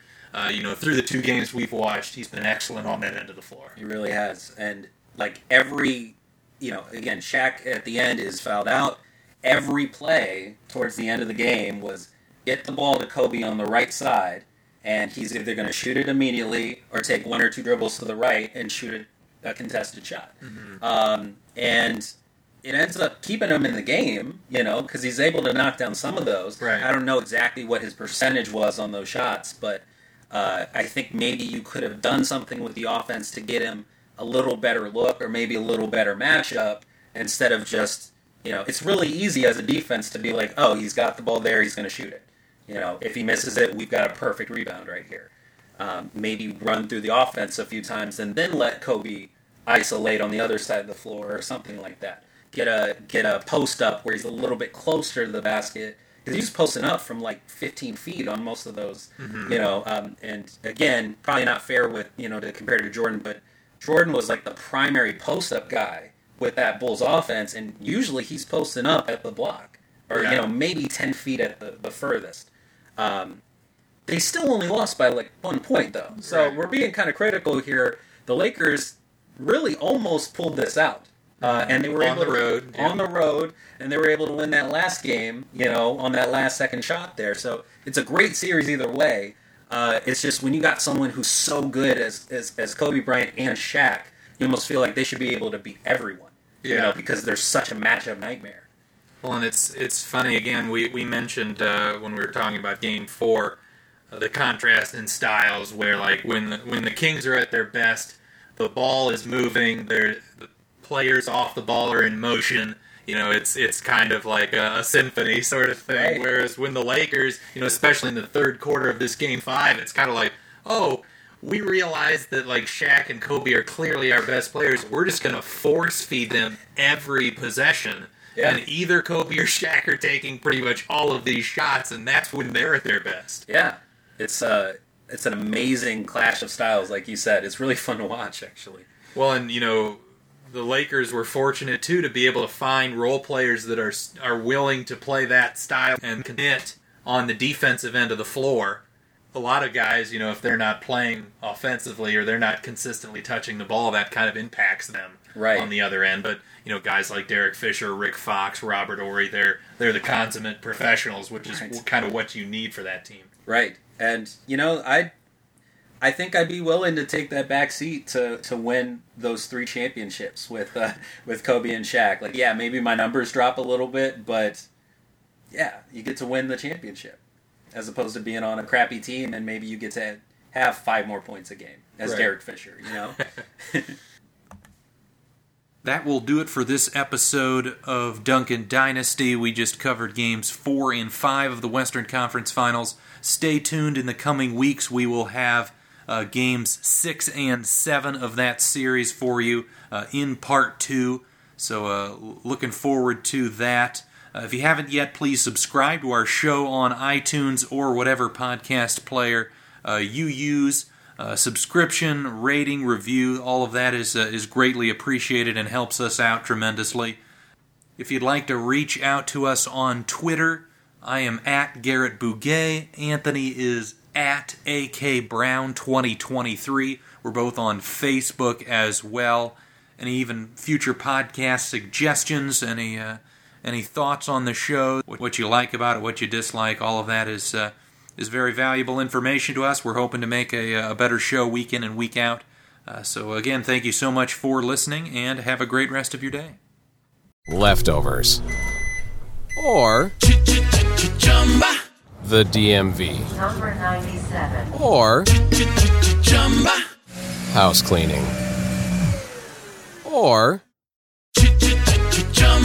through the two games we've watched, he's been excellent on that end of the floor. He really has, and again, Shaq at the end is fouled out. Every play towards the end of the game was get the ball to Kobe on the right side, and he's either going to shoot it immediately or take one or two dribbles to the right and shoot a contested shot. Mm-hmm. And it ends up keeping him in the game, because he's able to knock down some of those. Right. I don't know exactly what his percentage was on those shots, but I think maybe you could have done something with the offense to get him a little better look or maybe a little better matchup instead of just, it's really easy as a defense to be like, oh, he's got the ball there, he's going to shoot it. If he misses it, we've got a perfect rebound right here. Maybe run through the offense a few times and then let Kobe isolate on the other side of the floor or something like that. Get a post up where he's a little bit closer to the basket because he's posting up from 15 feet on most of those. Mm-hmm. And again, probably not fair with to compare to Jordan, but Jordan was the primary post up guy with that Bulls offense, and usually he's posting up at the block or maybe 10 feet at the furthest. They still only lost by 1 point, though. So we're being kind of critical here. The Lakers really almost pulled this out, and they were on the road, and they were able to win that last game. On that last second shot there. So it's a great series either way. It's just when you got someone who's so good as Kobe Bryant and Shaq, you almost feel like they should be able to beat everyone. Yeah, because they're such a matchup nightmare. Well, and it's funny, again, we mentioned when we were talking about Game 4, the contrast in styles where, when the Kings are at their best, the ball is moving, the players off the ball are in motion, it's kind of like a symphony sort of thing, right. Whereas when the Lakers, especially in the third quarter of this Game 5, it's kind of like, oh, we realize that Shaq and Kobe are clearly our best players, we're just going to force feed them every possession. Yeah. And either Kobe or Shaq are taking pretty much all of these shots, and that's when they're at their best. Yeah. It's an amazing clash of styles, like you said. It's really fun to watch, actually. Well, and, the Lakers were fortunate, too, to be able to find role players that are willing to play that style and commit on the defensive end of the floor. A lot of guys, if they're not playing offensively or they're not consistently touching the ball, that kind of impacts them on the other end. But, guys like Derek Fish, Rick Fox, Robert Horry, they're the consummate professionals, which is kind of what you need for that team. Right. And, I think I'd be willing to take that back seat to win those three championships with Kobe and Shaq. Maybe my numbers drop a little bit, but, you get to win the championship. As opposed to being on a crappy team and maybe you get to have 5 more points a game as Derek Fisher, you know? That will do it for this episode of Duncan Dynasty. We just covered games 4 and 5 of the Western Conference Finals. Stay tuned. In the coming weeks, we will have games 6 and 7 of that series for you in part 2. So looking forward to that. If you haven't yet, please subscribe to our show on iTunes or whatever podcast player you use. Subscription, rating, review, all of that is greatly appreciated and helps us out tremendously. If you'd like to reach out to us on Twitter, I am at Garrett Bouguet. Anthony is at AKBrown2023. We're both on Facebook as well. Any even future podcast suggestions, any thoughts on the show, what you like about it, what you dislike, all of that is very valuable information to us. We're hoping to make a better show week in and week out. So again, thank you so much for listening, and have a great rest of your day. Leftovers. Or the DMV. Number 97. Or house cleaning. Or